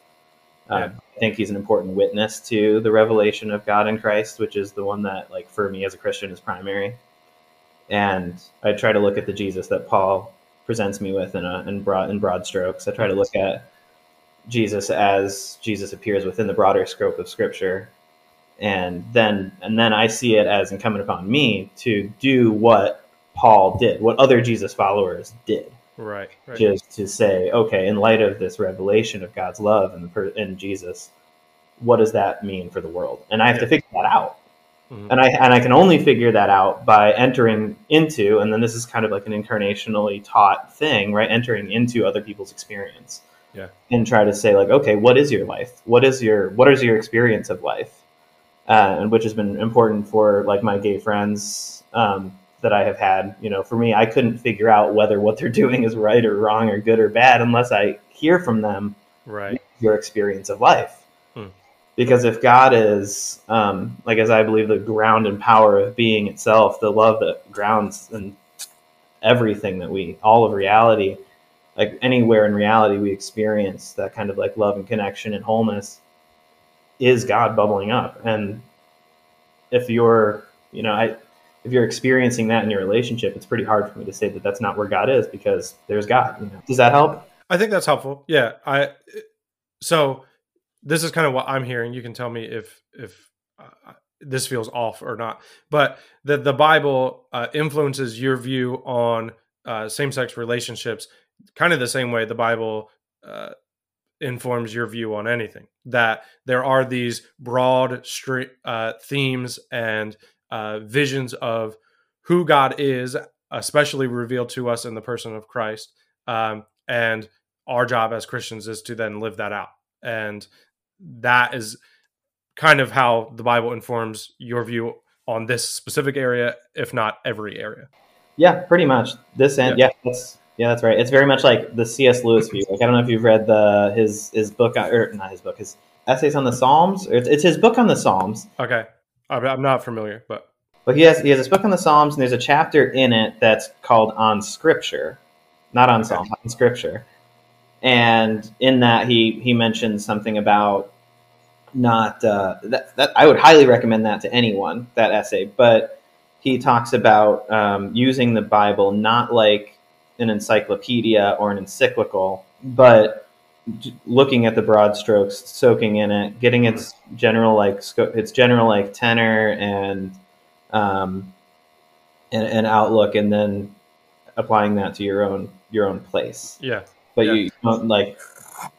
Um, yeah. I think he's an important witness to the revelation of God in Christ, which is the one that, like, for me as a Christian is primary. And I try to look at the Jesus that Paul presents me with in, a, in, broad, in broad strokes. I try to look at Jesus as Jesus appears within the broader scope of Scripture. And then and then I see it as incumbent upon me to do what Paul did, what other Jesus followers did. Right. Right. Just to say, okay, in light of this revelation of God's love and the in Jesus, what does that mean for the world? And I have yeah. to figure that out. Mm-hmm. And I and I can only figure that out by entering into, and then this is kind of like an incarnationally taught thing, right? Entering into other people's experience. Yeah. And try to say like, okay, what is your life? What is your what is your experience of life? Uh, and which has been important for like my gay friends um, that I have had. You know, for me, I couldn't figure out whether what they're doing is right or wrong or good or bad unless I hear from them right. your experience of life. Hmm. Because if God is, um, like as I believe, the ground and power of being itself, the love that grounds and everything that we, all of reality, like anywhere in reality we experience that kind of like love and connection and wholeness, is God bubbling up. And if you're, you know, I, if you're experiencing that in your relationship, it's pretty hard for me to say that that's not where God is, because there's God, you know. Does that help? I think that's helpful. Yeah. I, so this is kind of what I'm hearing. You can tell me if, if uh, this feels off or not, but that the Bible uh, influences your view on uh, same-sex relationships, kind of the same way the Bible, uh, informs your view on anything, that there are these broad stre- uh, themes and uh, visions of who God is, especially revealed to us in the person of Christ. Um, and our job as Christians is to then live that out. And that is kind of how the Bible informs your view on this specific area, if not every area. Yeah, pretty much. This and yeah, yeah that's Yeah, that's right. It's very much like the C S Lewis view. Like, I don't know if you've read the his his book, or not his book, his essays on the Psalms. Or it's, it's his book on the Psalms. Okay, I'm not familiar, but but he has he has this book on the Psalms, and there's a chapter in it that's called On Scripture, not on Psalm, on Scripture. And in that, he he mentions something about not uh, that that I would highly recommend that to anyone, that essay. But he talks about um, using the Bible not like an encyclopedia or an encyclical, but looking at the broad strokes, soaking in it, getting its general like its general like tenor and um, and, and outlook, and then applying that to your own your own place. Yeah. But yeah. you don't like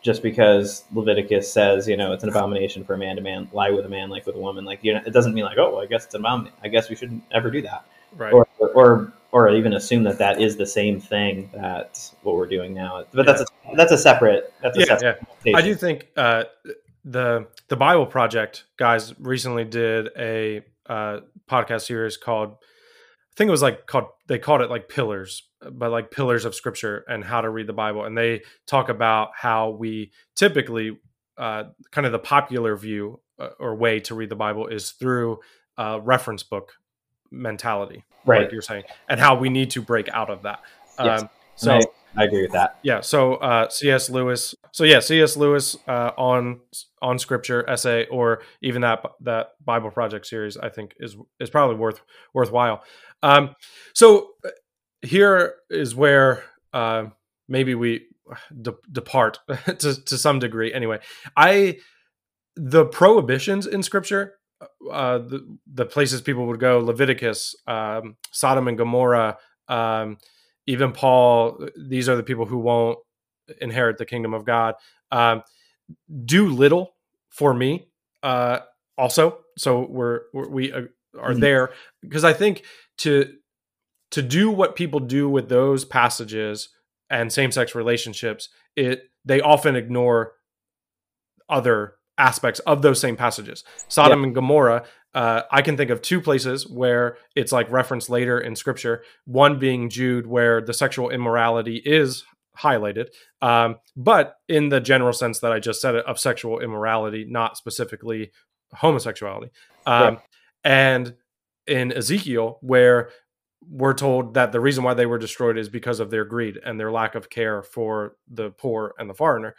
just because Leviticus says, you know, it's an abomination for a man to man lie with a man, like with a woman, like, you know, it doesn't mean like, oh, well, I guess it's an abomination. I guess we shouldn't ever do that. Right. Or, or, or even assume that that is the same thing that's what we're doing now. But yeah. that's, a, that's a separate, that's a yeah, separate. Yeah. I do think, uh, the, the Bible Project guys recently did a, uh, podcast series called, I think it was like called, they called it like Pillars, but like Pillars of Scripture and how to read the Bible. And they talk about how we typically, uh, kind of the popular view uh, or way to read the Bible is through uh reference book mentality, right? Like you're saying, and how we need to break out of that. Yes. Um, so I, I agree with that. Yeah. So, uh, C S Lewis, so yeah, C S Lewis, uh, on, on scripture essay, or even that, that Bible Project series, I think is, is probably worth, worthwhile. Um, so, Here is where uh, maybe we de- depart to, to some degree. Anyway, I the prohibitions in Scripture, uh, the, the places people would go, Leviticus, um, Sodom and Gomorrah, um, even Paul, these are the people who won't inherit the kingdom of God. Um, do little for me uh, also. So we're, we are mm-hmm. there because I think to... to do what people do with those passages and same-sex relationships, it they often ignore other aspects of those same passages. Sodom yeah. and Gomorrah, uh, I can think of two places where it's like referenced later in Scripture, one being Jude, where the sexual immorality is highlighted, um, but in the general sense that I just said of sexual immorality, not specifically homosexuality. Um, yeah. And in Ezekiel, where we're told that the reason why they were destroyed is because of their greed and their lack of care for the poor and the foreigner.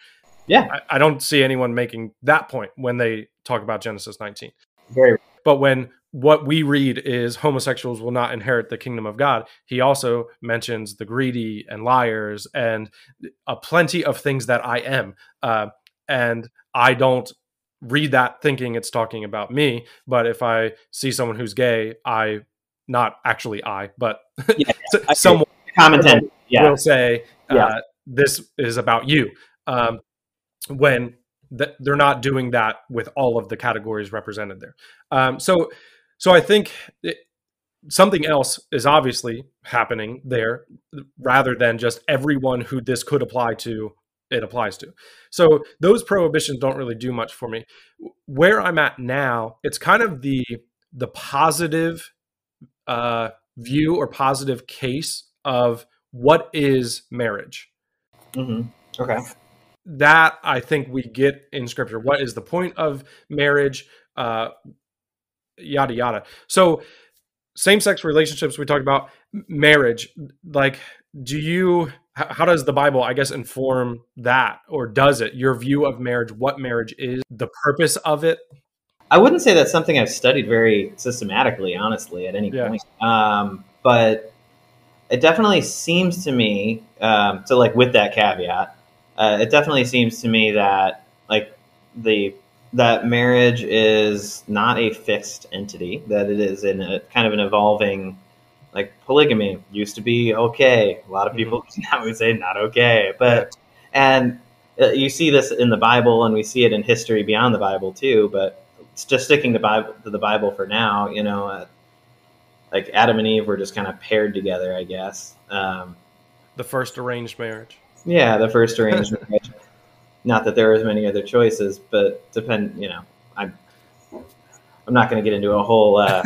Yeah. I, I don't see anyone making that point when they talk about Genesis nineteen. Very. But when what we read is homosexuals will not inherit the kingdom of God, he also mentions the greedy and liars and a plenty of things that I am. Uh, and I don't read that thinking it's talking about me, but if I see someone who's gay, I Not actually I, but yeah, someone common yeah. will say uh, yeah. this is about you um, when th- they're not doing that with all of the categories represented there. Um, so, so I think it, something else is obviously happening there rather than just everyone who this could apply to, it applies to. So those prohibitions don't really do much for me. Where I'm at now, it's kind of the the positive Uh, view or positive case of what is marriage. Mm-hmm. Okay. That I think we get in Scripture. What is the point of marriage? Uh, yada, yada. So same-sex relationships, we talked about marriage. Like, do you, how does the Bible, I guess, inform that, or does it? Your view of marriage, what marriage is, the purpose of it? I wouldn't say that's something I've studied very systematically, honestly, at any yeah. point. Um, but it definitely seems to me, um, so like with that caveat, uh, it definitely seems to me that like the that marriage is not a fixed entity; that it is in a kind of an evolving. Like polygamy used to be okay. A lot of people mm-hmm. now would say not okay, but yeah. and uh, you see this in the Bible, and we see it in history beyond the Bible too, but. It's just sticking to, Bible, to the Bible for now, you know, uh, like Adam and Eve were just kind of paired together, I guess. Um, the first arranged marriage. Yeah, the first arranged marriage. Not that there was many other choices, but depend, you know, I'm, I'm not going to get into a whole uh,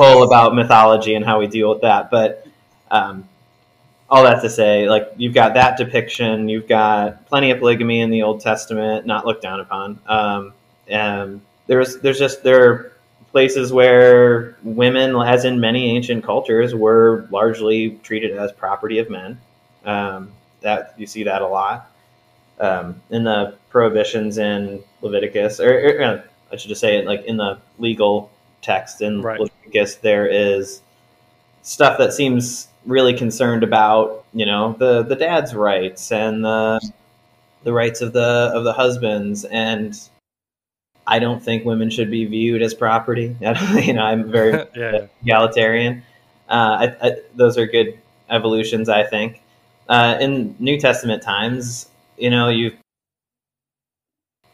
whole about mythology and how we deal with that. But um, all that to say, like, you've got that depiction. You've got plenty of polygamy in the Old Testament, not looked down upon. Um, and There's, there's just there are places where women, as in many ancient cultures, were largely treated as property of men, um, that you see that a lot um, in the prohibitions in Leviticus, or, or, or I should just say it like in the legal text in right. Leviticus, there is stuff that seems really concerned about, you know, the, the dad's rights and the the rights of the of the husbands, and I don't think women should be viewed as property. you know, I'm very yeah. egalitarian. Uh, I, I, those are good evolutions, I think. Uh, in New Testament times, you know, you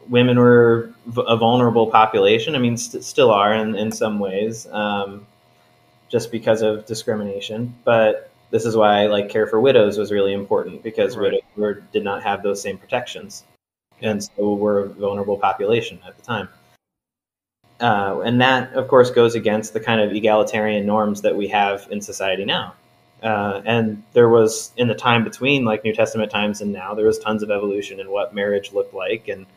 women were a vulnerable population. I mean, st- still are in, in some ways, um, just because of discrimination. But this is why, like, care for widows was really important, because right. widows were, did not have those same protections. And so we're a vulnerable population at the time. Uh, and that, of course, goes against the kind of egalitarian norms that we have in society now. Uh, and there was, in the time between, like, New Testament times and now, there was tons of evolution in what marriage looked like. And,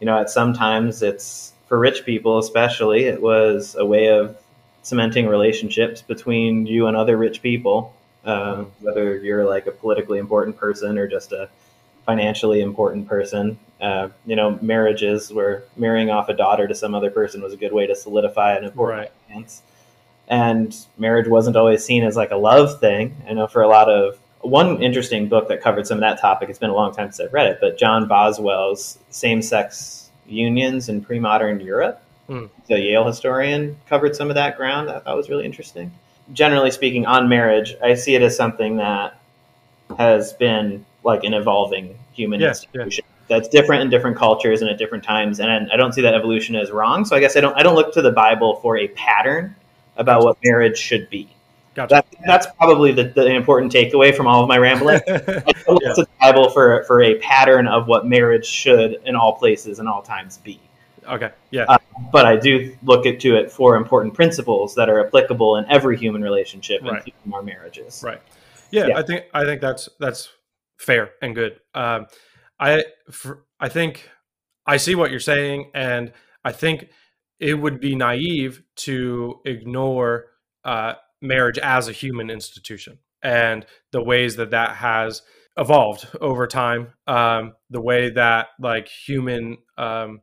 you know, at some times it's, for rich people especially, it was a way of cementing relationships between you and other rich people, uh, whether you're, like, a politically important person or just a financially important person. Uh, you know, marriages where marrying off a daughter to some other person was a good way to solidify an important alliance. Right. And marriage wasn't always seen as like a love thing. I know for a lot of, one interesting book that covered some of that topic, it's been a long time since I've read it, but John Boswell's Same-Sex Unions in Premodern Europe, mm. the Yale historian, covered some of that ground. I thought was really interesting. Generally speaking, on marriage, I see it as something that has been like an evolving human yeah, institution yeah. that's different in different cultures and at different times. And I don't see that evolution as wrong. So I guess I don't, I don't look to the Bible for a pattern about gotcha. What marriage should be. Gotcha. That, that's probably the, the important takeaway from all of my rambling. I don't look yeah. to the Bible for, for a pattern of what marriage should in all places and all times be. Okay. Yeah. Uh, but I do look at, to it for important principles that are applicable in every human relationship, right. including our marriages. Right. Yeah, yeah. I think, I think that's, that's, fair and good. Um, I for, I think I see what you're saying, and I think it would be naive to ignore uh, marriage as a human institution and the ways that that has evolved over time. Um, the way that like human um,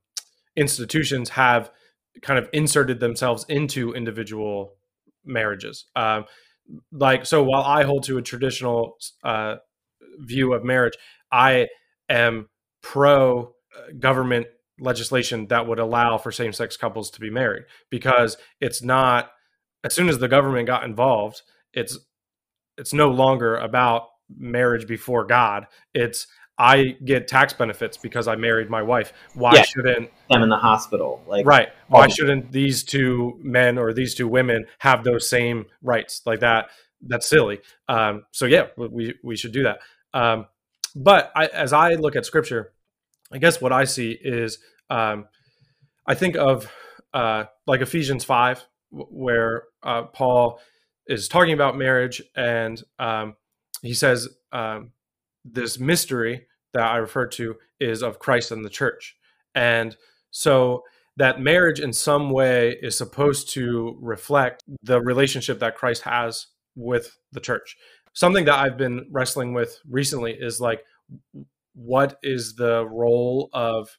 institutions have kind of inserted themselves into individual marriages. Um, like so, while I hold to a traditional uh, view of marriage, I am pro government legislation that would allow for same-sex couples to be married, because it's not, as soon as the government got involved, it's it's no longer about marriage before God. It's I get tax benefits because I married my wife. Why yeah, shouldn't I'm in the hospital? Like right. Why oh. shouldn't these two men or these two women have those same rights like that? That's silly. Um, so yeah, we, we should do that. Um, but I, as I look at scripture, I guess what I see is, um, I think of, uh, like Ephesians five, where, uh, Paul is talking about marriage, and, um, he says, um, this mystery that I refer to is of Christ and the church. And so that marriage in some way is supposed to reflect the relationship that Christ has with the church. Something that I've been wrestling with recently is like, what is the role of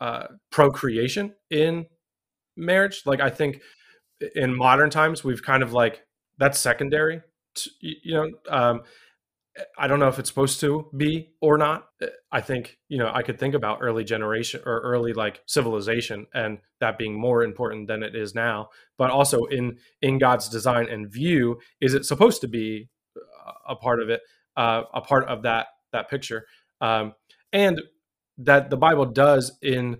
uh, procreation in marriage? Like, I think in modern times, we've kind of like, that's secondary, to, you know, um, I don't know if it's supposed to be or not. I think, you know, I could think about early generation or early like civilization and that being more important than it is now, but also in, in God's design and view, is it supposed to be a part of it, uh, a part of that, that picture. Um, and that the Bible does in,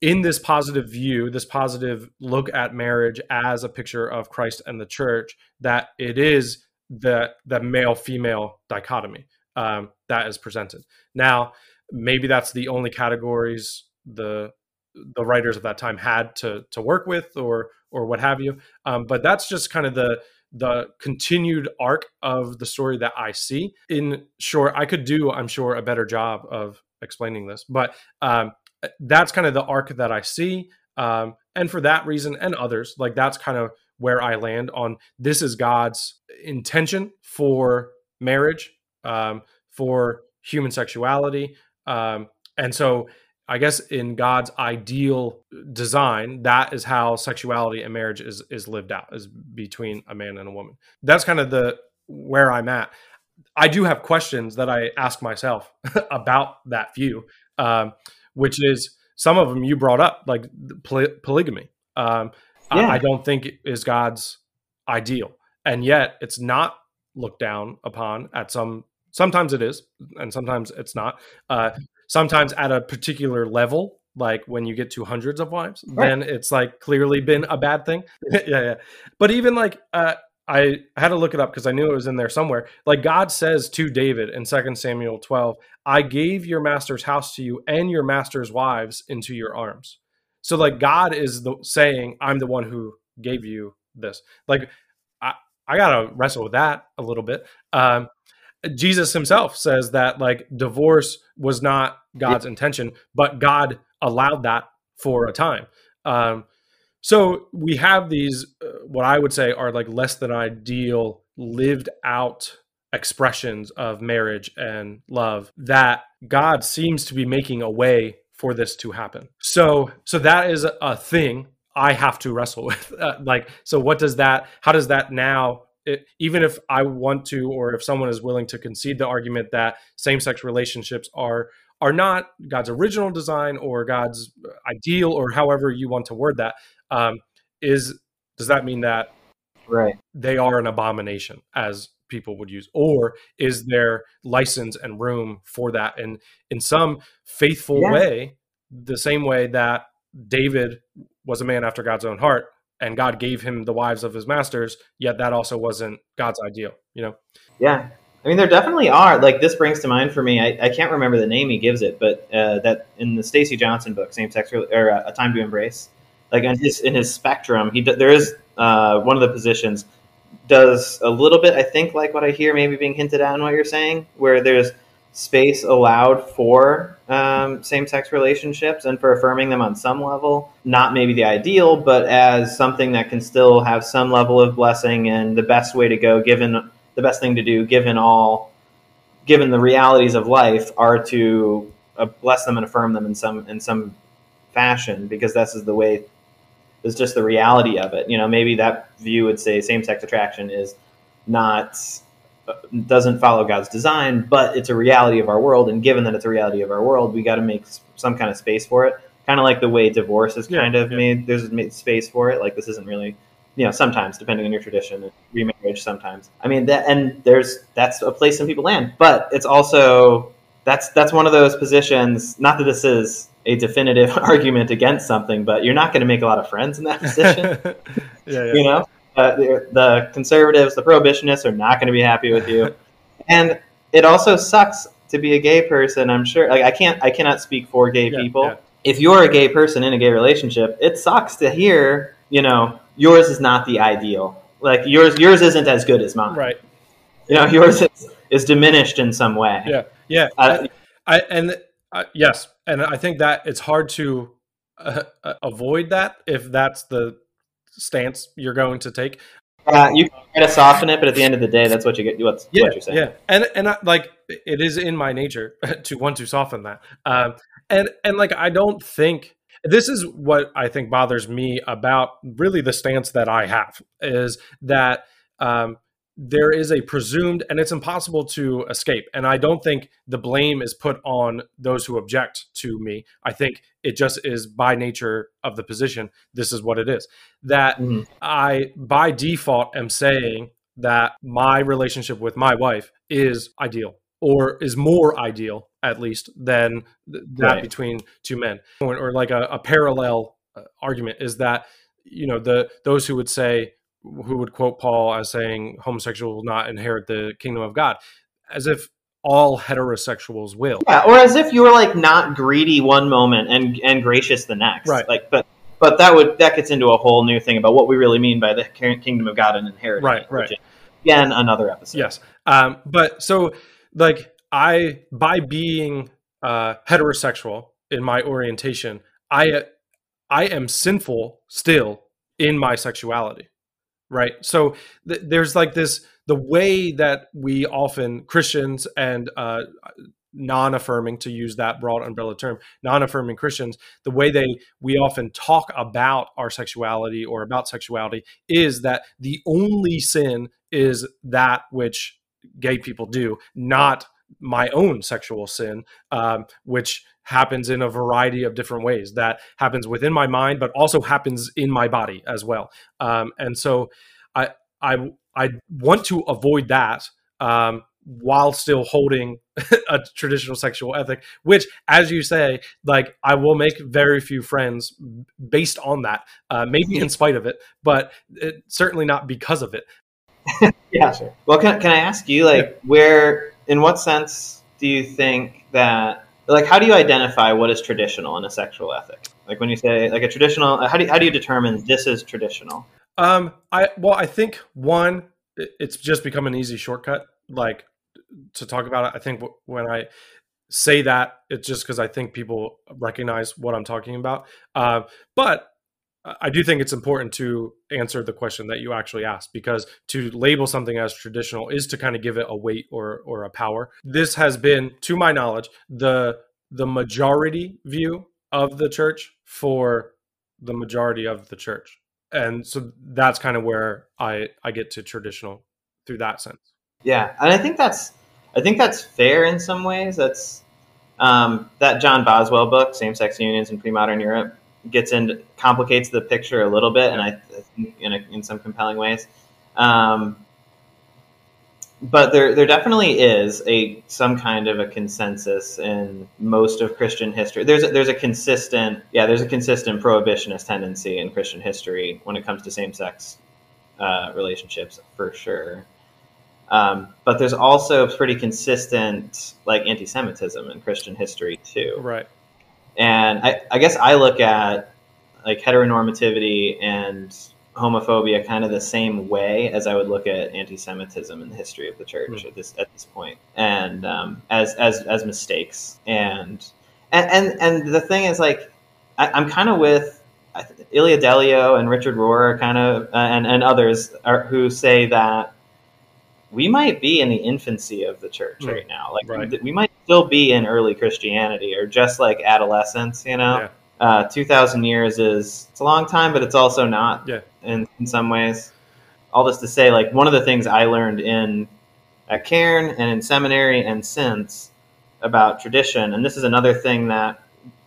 in this positive view, this positive look at marriage as a picture of Christ and the church, that it is the the male-female dichotomy um, that is presented. Now, maybe that's the only categories the the writers of that time had to to work with, or or what have you. Um, but that's just kind of the the continued arc of the story that I see. In short, I could do, I'm sure, a better job of explaining this, but um, that's kind of the arc that I see. Um, and for that reason and others, like that's kind of where I land on this is God's intention for marriage, um, for human sexuality. Um, and so I guess in God's ideal design, that is how sexuality and marriage is is lived out, is between a man and a woman. That's kind of the where I'm at. I do have questions that I ask myself about that view, um, which is some of them you brought up, like poly polygamy. Um, yeah. I, I don't think it is God's ideal, and yet it's not looked down upon at some. Sometimes it is, and sometimes it's not. Uh, sometimes at a particular level, like when you get to hundreds of wives, right, then it's like clearly been a bad thing. yeah, yeah. But even like. Uh, I had to look it up because I knew it was in there somewhere. Like God says to David in Second Samuel twelve, I gave your master's house to you and your master's wives into your arms. So like God is the, saying, I'm the one who gave you this. Like I, I got to wrestle with that a little bit. Um, Jesus himself says that like divorce was not God's yeah. intention, but God allowed that for a time. Um, So we have these, uh, what I would say are like less than ideal lived out expressions of marriage and love that God seems to be making a way for this to happen. So, so that is a thing I have to wrestle with. Uh, like, so what does that, how does that now, it, even if I want to, or if someone is willing to concede the argument that same-sex relationships are are not God's original design or God's ideal, or however you want to word that, um, is does that mean that right. they are an abomination, as people would use, or is there license and room for that? And in some faithful yeah. way, the same way that David was a man after God's own heart, and God gave him the wives of his masters, yet that also wasn't God's ideal, you know? Yeah. I mean, there definitely are. Like, this brings to mind for me, I, I can't remember the name he gives it, but uh, that in the Stacey Johnson book, Same-Sex or uh, A Time to Embrace, like in his in his spectrum, he there is uh, one of the positions does a little bit, I think, like what I hear maybe being hinted at in what you're saying, where there's space allowed for um, same-sex relationships and for affirming them on some level, not maybe the ideal, but as something that can still have some level of blessing and the best way to go given. The best thing to do, given all, given the realities of life, are to uh, bless them and affirm them in some in some fashion, because this is the way. It's just the reality of it. You know, maybe that view would say same-sex attraction is not doesn't follow God's design, but it's a reality of our world. And given that it's a reality of our world, we got to make some kind of space for it. Kind of like the way divorce is yeah, kind of yeah. made. There's made space for it. Like this isn't really. You know, sometimes, depending on your tradition, remarriage sometimes. I mean, that, and there's, that's a place some people land. But it's also, that's that's one of those positions, not that this is a definitive argument against something, but you're not going to make a lot of friends in that position. yeah, yeah. You know, uh, the, the conservatives, the prohibitionists are not going to be happy with you. And it also sucks to be a gay person, I'm sure. Like, I can't, I cannot speak for gay yeah, people. Yeah. If you're a gay person in a gay relationship, it sucks to hear, you know, yours is not the ideal. Like yours, yours isn't as good as mine. Right. You know, yours is, is diminished in some way. Yeah. Yeah. Uh, I, I, and uh, yes. And I think that it's hard to uh, avoid that if that's the stance you're going to take. Uh, you can try to soften it, but at the end of the day, that's what you get. What's, yeah, what you're saying. Yeah. And, and I, like, it is in my nature to want to soften that. Um, and, and like, I don't think, this is what I think bothers me about really the stance that I have, is that um, there is a presumed, and it's impossible to escape. And I don't think the blame is put on those who object to me. I think it just is by nature of the position. This is what it is, that mm-hmm. I, by default, am saying that my relationship with my wife is ideal, or is more ideal, at least, than th that right. between two men. Or, or like a, a parallel uh, argument is that, you know, the those who would say, who would quote Paul as saying, homosexual will not inherit the kingdom of God, as if all heterosexuals will. Yeah, or as if you were like not greedy one moment and and gracious the next. Right. Like, but but that would that gets into a whole new thing about what we really mean by the kingdom of God and inheritance. Right. Right. Which is, again, another episode. Yes. Um. But so. Like I, by being uh, heterosexual in my orientation, I, I am sinful still in my sexuality, right? So th there's like this the way that we often, Christians and uh, non-affirming, to use that broad umbrella term, non-affirming Christians, the way they we often talk about our sexuality or about sexuality is that the only sin is that which gay people do, not my own sexual sin, um, which happens in a variety of different ways. That happens within my mind, but also happens in my body as well. Um, and so I, I, I want to avoid that um, while still holding a traditional sexual ethic, which, as you say, like, I will make very few friends based on that, uh, maybe in spite of it, but it, certainly not because of it. Yeah. Sure. Well, can, can I ask you, like, yeah. where, in what sense do you think that, like, how do you identify what is traditional in a sexual ethic? Like, when you say, like, a traditional, how do you, how do you determine this is traditional? Um, I, well, I think one, it's just become an easy shortcut, like, to talk about it. I think w- when I say that, it's just because I think people recognize what I'm talking about. Uh, but I do think it's important to answer the question that you actually asked, because to label something as traditional is to kind of give it a weight or or a power. This has been, to my knowledge, the the majority view of the church for the majority of the church. And so that's kind of where I, I get to traditional through that sense. Yeah. And I think that's, I think that's fair in some ways. That's um, that John Boswell book, Same-Sex Unions in Premodern Europe, gets into, complicates the picture a little bit, and I, I think in, a, in some compelling ways. Um, but there, there definitely is a some kind of a consensus in most of Christian history. There's a, there's a consistent, yeah, there's a consistent prohibitionist tendency in Christian history when it comes to same-sex uh, relationships, for sure. Um, but there's also pretty consistent, like, anti-Semitism in Christian history too, right? And I, I guess I look at, like, heteronormativity and homophobia kind of the same way as I would look at anti-Semitism in the history of the church mm-hmm. at this at this point, and um, as as as mistakes. And and and, and the thing is, like, I, I'm kind of with I, Ilya Delio and Richard Rohr, kind of, uh, and and others are, who say that we might be in the infancy of the church mm-hmm. right now. Like, right. we might still be in early Christianity, or just like adolescence, you know, yeah. uh, two thousand years is, it's a long time, but it's also not yeah. in, in some ways. All this to say, like, one of the things I learned in at Cairn and in seminary and since about tradition, and this is another thing that,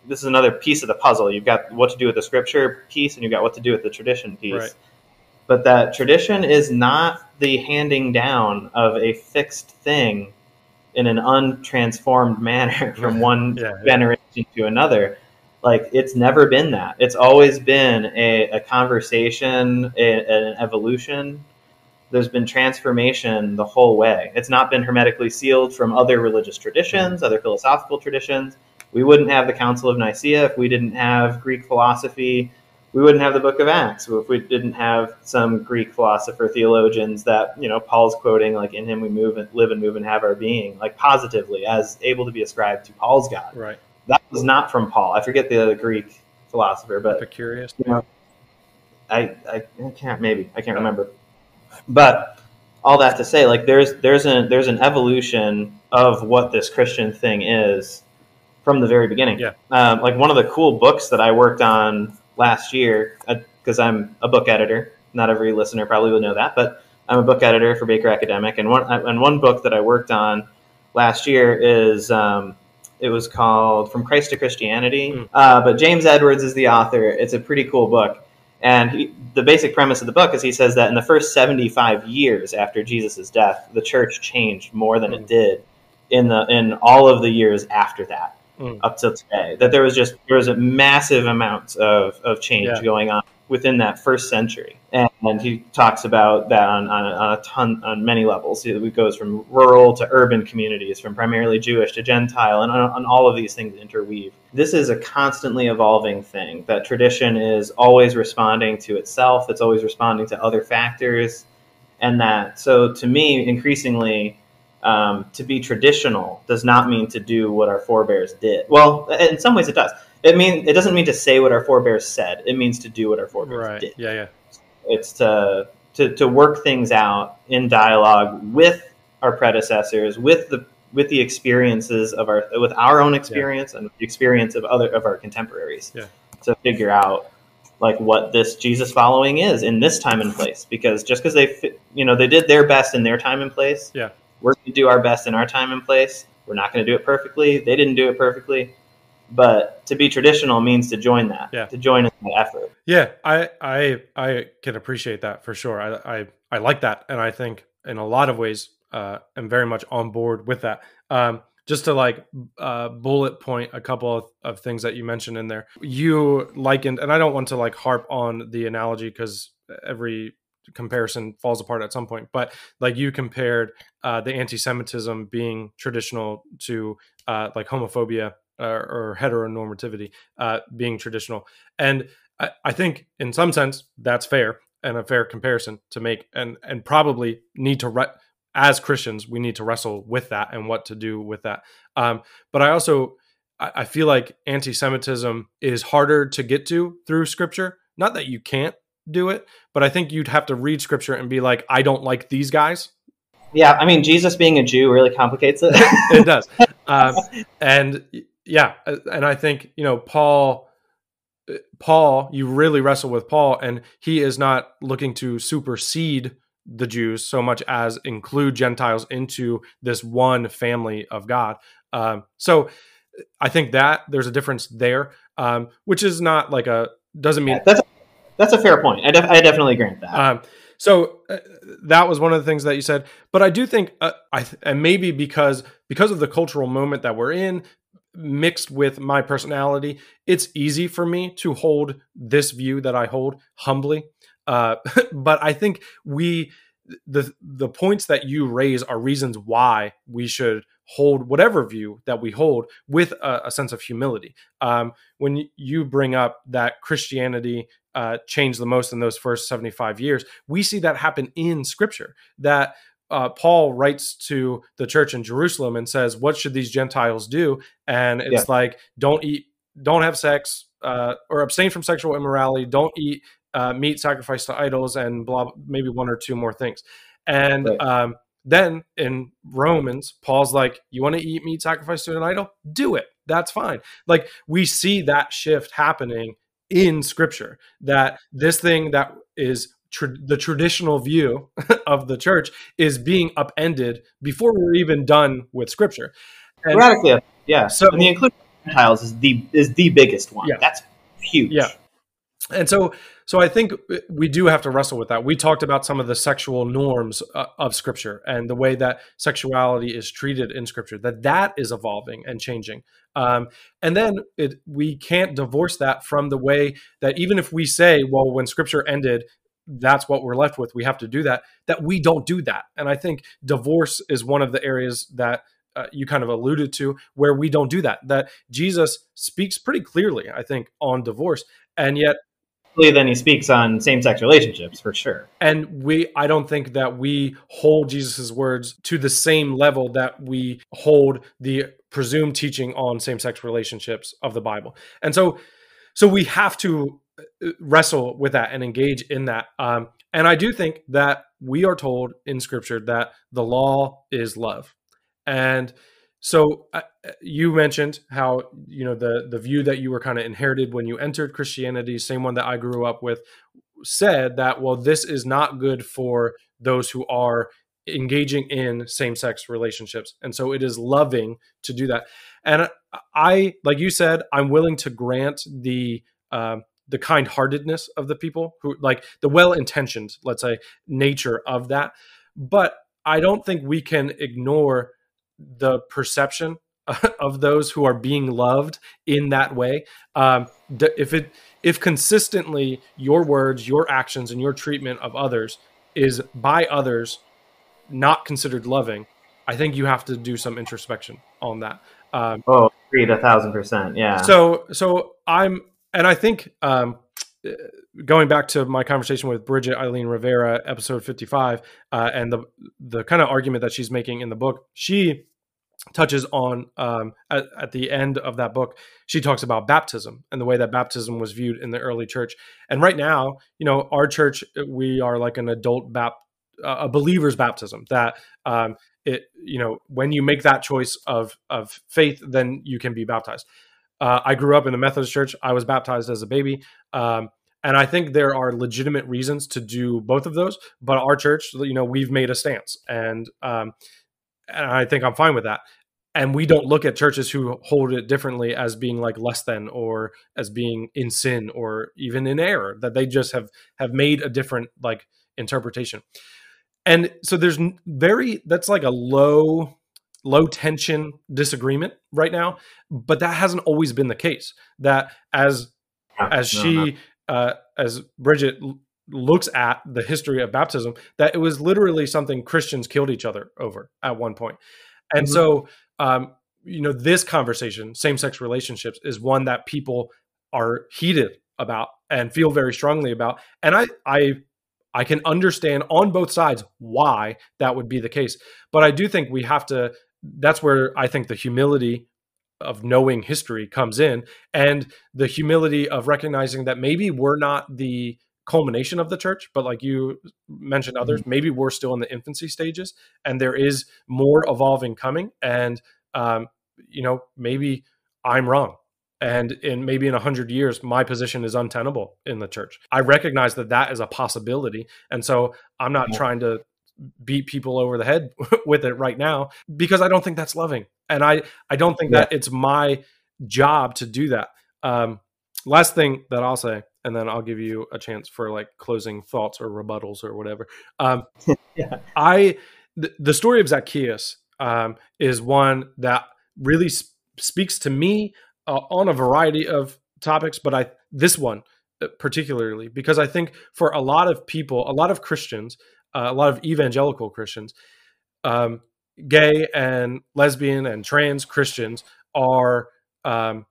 this is another piece of the puzzle. You've got what to do with the scripture piece, and you've got what to do with the tradition piece. Right. But that tradition is not the handing down of a fixed thing in an untransformed manner from one yeah, yeah. generation to another. Like, it's never been that. It's always been a, a conversation, a, an evolution. There's been transformation the whole way. It's not been hermetically sealed from other religious traditions, other philosophical traditions. We wouldn't have the Council of Nicaea if we didn't have Greek philosophy. We wouldn't have the Book of Acts if we didn't have some Greek philosopher, theologians that, you know, Paul's quoting, like, in him we move and live and move and have our being, like, positively, as able to be ascribed to Paul's God. Right. That was not from Paul. I forget the other Greek philosopher, but Epicurus. You know, I, I I can't maybe I can't remember. But all that to say, like, there's there's an there's an evolution of what this Christian thing is from the very beginning. Yeah. Um, like, one of the cool books that I worked on last year, because I'm a book editor, not every listener probably will know that, but I'm a book editor for Baker Academic, and one and one book that I worked on last year is um, it was called From Christ to Christianity, mm. uh, but James Edwards is the author. It's a pretty cool book, and he, the basic premise of the book is he says that in the first seventy-five years after Jesus' death, the church changed more than mm. it did in the in all of the years after that. Mm. Up till today, that there was just there was a massive amount of, of change yeah. going on within that first century, and, and he talks about that on, on, on a ton on many levels. It goes from rural to urban communities, from primarily Jewish to Gentile, and on, on all of these things interweave. This is a constantly evolving thing. That tradition is always responding to itself. It's always responding to other factors, and that so to me increasingly. Um, to be traditional does not mean to do what our forebears did. Well, in some ways it does. It mean it doesn't mean to say what our forebears said. It means to do what our forebears right. did. Yeah, yeah. It's to to, to work things out in dialogue with our predecessors, with the with the experiences of our with our own experience yeah. and the experience of other of our contemporaries yeah. to figure out like what this Jesus following is in this time and place. Because just because they you know they did their best in their time and place, yeah, we're going to do our best in our time and place. We're not going to do it perfectly. They didn't do it perfectly. But to be traditional means to join that, yeah. to join in the effort. Yeah, I, I I can appreciate that for sure. I, I I like that, and I think in a lot of ways, uh, I'm very much on board with that. Um, just to like uh, bullet point a couple of, of things that you mentioned in there. You likened, and I don't want to like harp on the analogy because every comparison falls apart at some point. But like you compared uh, the anti-Semitism being traditional to uh, like homophobia. Or, or heteronormativity uh, being traditional. And I, I think in some sense that's fair and a fair comparison to make, and and probably need to, re- as Christians, we need to wrestle with that and what to do with that. Um, but I also, I, I feel like anti-Semitism is harder to get to through scripture. Not that you can't do it, but I think you'd have to read scripture and be like, I don't like these guys. Yeah, I mean, Jesus being a Jew really complicates it. It does. Um, and... Yeah. And I think, you know, Paul, Paul, you really wrestle with Paul, and he is not looking to supersede the Jews so much as include Gentiles into this one family of God. Um, so I think that there's a difference there, um, which is not like a, doesn't mean. Yeah, that's, that's a fair point. I, def- I definitely agree with that. Um, so uh, that was one of the things that you said, but I do think, uh, I th- and maybe because, because of the cultural moment that we're in, mixed with my personality, it's easy for me to hold this view that I hold humbly. Uh, but I think we, the the points that you raise are reasons why we should hold whatever view that we hold with a, a sense of humility. Um, when you bring up that Christianity uh, changed the most in those first seventy-five years, we see that happen in Scripture. That Uh, Paul writes to the church in Jerusalem and says, what should these Gentiles do? And it's yeah. like, don't eat, don't have sex, uh, or abstain from sexual immorality. Don't eat uh, meat sacrificed to idols, and blah, maybe one or two more things. And right. um, then in Romans, Paul's like, you want to eat meat sacrificed to an idol? Do it. That's fine. Like, we see that shift happening in Scripture, that this thing that is the traditional view of the church is being upended before we're even done with Scripture. And radically, yeah. So and the inclusion of Gentiles is the is the biggest one. Yeah. That's huge. Yeah. And so, so I think we do have to wrestle with that. We talked about some of the sexual norms uh, of Scripture and the way that sexuality is treated in Scripture. That that is evolving and changing. Um, and then it, we can't divorce that from the way that even if we say, well, when Scripture ended, that's what we're left with, we have to do that, that we don't do that. And I think divorce is one of the areas that uh, you kind of alluded to where we don't do that, that Jesus speaks pretty clearly, I think, on divorce. And yet... Then he speaks on same-sex relationships, for sure. And we, I don't think that we hold Jesus's words to the same level that we hold the presumed teaching on same-sex relationships of the Bible. And so, so we have to wrestle with that and engage in that. Um, and I do think that we are told in Scripture that the law is love. And so uh, you mentioned how, you know, the, the view that you were kind of inherited when you entered Christianity, same one that I grew up with, said that, well, this is not good for those who are engaging in same-sex relationships. And so it is loving to do that. And I, like you said, I'm willing to grant the, um, the kind-heartedness of the people who, like the well-intentioned, let's say, nature of that. But I don't think we can ignore the perception of those who are being loved in that way. Um, if it, if consistently your words, your actions, and your treatment of others is by others not considered loving, I think you have to do some introspection on that. Um, oh, agreed a thousand percent. Yeah. So, so I'm, And I think um, going back to my conversation with Bridget Eileen Rivera, episode fifty-five, uh, and the the kind of argument that she's making in the book, she touches on, um, at, at the end of that book, she talks about baptism and the way that baptism was viewed in the early church. And right now, you know, our church, we are like an adult baptism, a believer's baptism, that um, it, you know, when you make that choice of, of faith, then you can be baptized. Uh, I grew up in the Methodist church. I was baptized as a baby. Um, and I think there are legitimate reasons to do both of those, but our church, you know, we've made a stance, and, um, and I think I'm fine with that. And we don't look at churches who hold it differently as being like less than, or as being in sin, or even in error, that they just have, have made a different like interpretation. And so there's very, that's like a low, low tension disagreement right now, but that hasn't always been the case. That as, yeah, as no, she, no. Uh, as Bridget l- looks at the history of baptism, that it was literally something Christians killed each other over at one point. And mm-hmm. so, um, you know, this conversation, same-sex relationships, is one that people are heated about and feel very strongly about. And I, I, I can understand on both sides why that would be the case. But I do think we have to, that's where I think the humility of knowing history comes in, and the humility of recognizing that maybe we're not the culmination of the church, but like you mentioned others, maybe we're still in the infancy stages and there is more evolving coming. And, um, you know, maybe I'm wrong. And in maybe in one hundred years, my position is untenable in the church. I recognize that that is a possibility. And so I'm not yeah. trying to beat people over the head with it right now, because I don't think that's loving. And I, I don't think yeah. that it's my job to do that. Um, last thing that I'll say, and then I'll give you a chance for like closing thoughts or rebuttals or whatever. Um, yeah. I th- the story of Zacchaeus um, is one that really sp- speaks to me Uh, on a variety of topics, but I this one particularly, because I think for a lot of people, a lot of Christians, uh, a lot of evangelical Christians, um, gay and lesbian and trans Christians are um,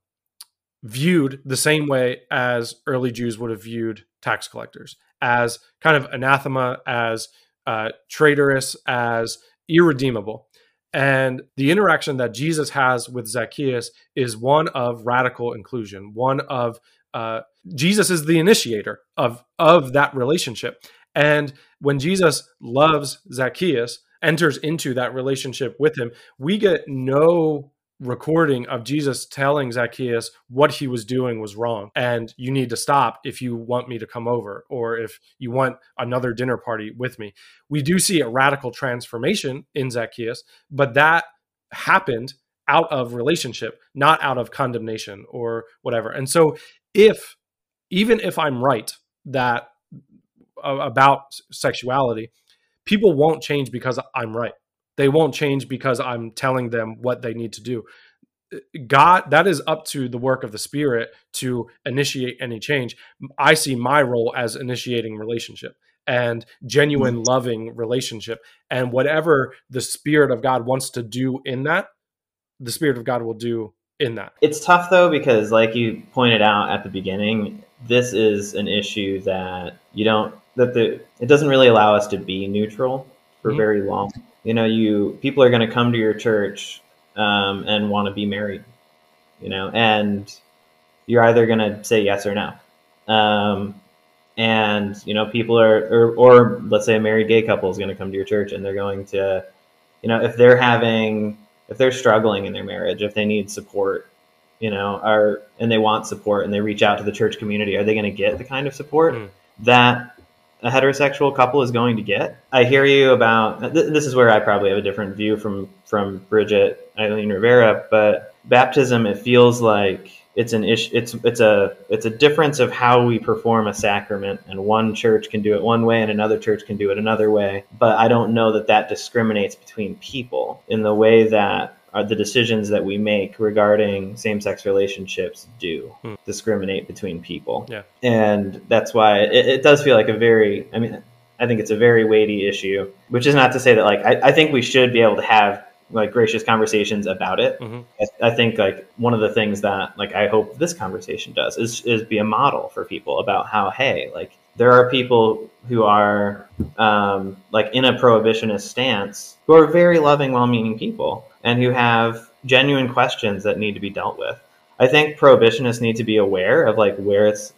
viewed the same way as early Jews would have viewed tax collectors, as kind of anathema, as uh, traitorous, as irredeemable. And the interaction that Jesus has with Zacchaeus is one of radical inclusion, one of uh, Jesus is the initiator of, of that relationship. And when Jesus loves Zacchaeus, enters into that relationship with him, we get no recording of Jesus telling Zacchaeus what he was doing was wrong, and you need to stop if you want me to come over, or if you want another dinner party with me. We do see a radical transformation in Zacchaeus, but that happened out of relationship, not out of condemnation or whatever. And so if, even if I'm right that uh, about sexuality, people won't change because I'm right. They won't change because I'm telling them what they need to do. God, that is up to the work of the Spirit to initiate any change. I see my role as initiating relationship and genuine, loving relationship. And whatever the Spirit of God wants to do in that, the Spirit of God will do in that. It's tough though, because like you pointed out at the beginning, this is an issue that you don't, that the, it doesn't really allow us to be neutral for mm-hmm. very long. You know, you people are going to come to your church um, and want to be married, you know, and you're either going to say yes or no. Um, and, you know, people are, or, or let's say a married gay couple is going to come to your church and they're going to, you know, if they're having, if they're struggling in their marriage, if they need support, you know, are, and they want support and they reach out to the church community, are they going to get the kind of support mm. that a heterosexual couple is going to get? I hear you about, th- this is where I probably have a different view from, from Bridget Eileen Rivera, but baptism, it feels like it's an issue. It's, it's a, it's a difference of how we perform a sacrament, and one church can do it one way and another church can do it another way. But I don't know that that discriminates between people in the way that are the decisions that we make regarding same-sex relationships do hmm. discriminate between people. Yeah. And that's why it, it does feel like a very, I mean, I think it's a very weighty issue, which is not to say that like, I, I think we should be able to have like gracious conversations about it. Mm-hmm. I, I think like one of the things that like, I hope this conversation does is, is be a model for people about how, hey, like there are people who are um, like in a prohibitionist stance who are very loving, well-meaning people. and who have genuine questions that need to be dealt with. I think prohibitionists need to be aware of like where it's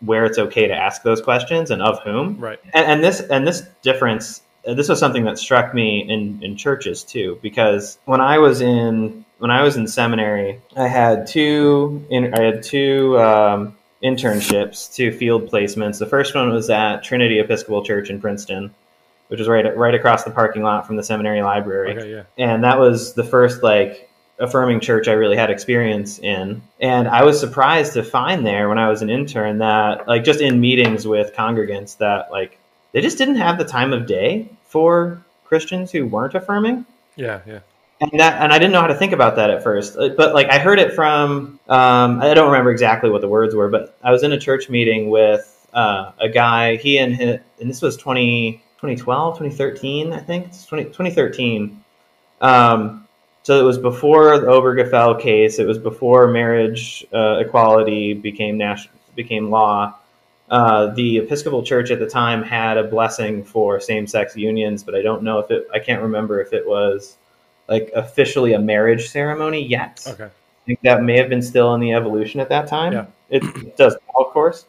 where it's okay to ask those questions and of whom. Right. And, and this and this difference, this was something that struck me in, in churches too, because when I was in when I was in seminary, I had two in, I had two um, internships, two field placements. The first one was at Trinity Episcopal Church in Princeton, which is right right across the parking lot from the seminary library. Okay, yeah. And that was the first like affirming church I really had experience in. And I was surprised to find there when I was an intern that like just in meetings with congregants that like they just didn't have the time of day for Christians who weren't affirming. Yeah. Yeah. And that, and I didn't know how to think about that at first, but like I heard it from, um, I don't remember exactly what the words were, but I was in a church meeting with uh, a guy, he and his, and this was twenty, twenty twelve, twenty thirteen, I think it's twenty, twenty thirteen. Um, So it was before the Obergefell case. It was before marriage uh, equality became national, became law. Uh, the Episcopal Church at the time had a blessing for same-sex unions, but I don't know if it. I can't remember if it was like officially a marriage ceremony yet. Okay, I think that may have been still in the evolution at that time. Yeah. It, it does now, of course,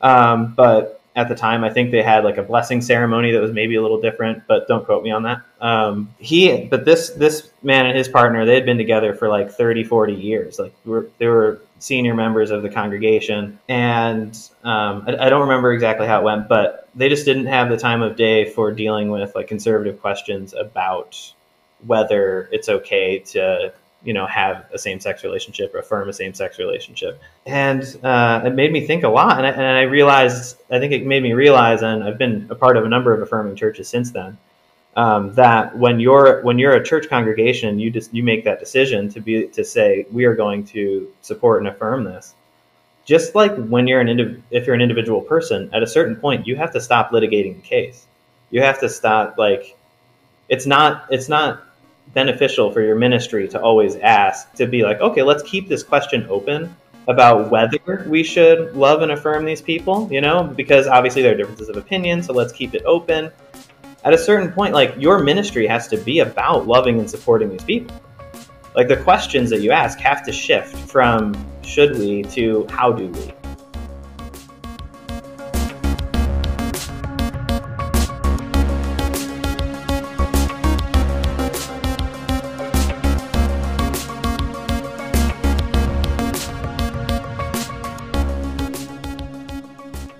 um, but at the time, I think they had like a blessing ceremony that was maybe a little different, but don't quote me on that. Um, he, but this, this man and his partner, they had been together for like thirty, forty years. Like we're, they were senior members of the congregation. And um, I, I don't remember exactly how it went, but they just didn't have the time of day for dealing with like conservative questions about whether it's okay to, you know, have a same-sex relationship or affirm a same-sex relationship. And uh, it made me think a lot. And I, and I realized, I think it made me realize, and I've been a part of a number of affirming churches since then, um, that when you're when you're a church congregation, you just you make that decision to be to say, we are going to support and affirm this. Just like when you're an indiv- if you're an individual person, at a certain point, you have to stop litigating the case. You have to stop, like, it's not it's not, beneficial for your ministry to always ask, to be like, okay, let's keep this question open about whether we should love and affirm these people, you know, because obviously there are differences of opinion, so let's keep it open. At a certain point, like, your ministry has to be about loving and supporting these people. Like, the questions that you ask have to shift from should we to how do we.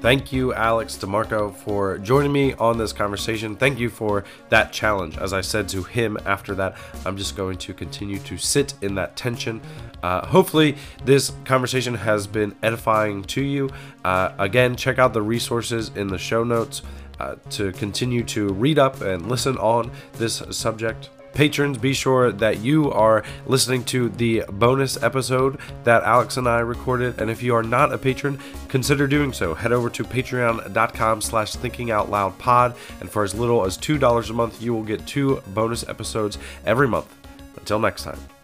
Thank you, Alex DeMarco, for joining me on this conversation. Thank you for that challenge. As I said to him after that, I'm just going to continue to sit in that tension. Uh, hopefully, this conversation has been edifying to you. Uh, again, check out the resources in the show notes uh, to continue to read up and listen on this subject. Patrons, be sure that you are listening to the bonus episode that Alex and I recorded. And if you are not a patron, consider doing so. Head over to patreon.com slash thinkingoutloudpod. And for as little as two dollars a month, you will get two bonus episodes every month. Until next time.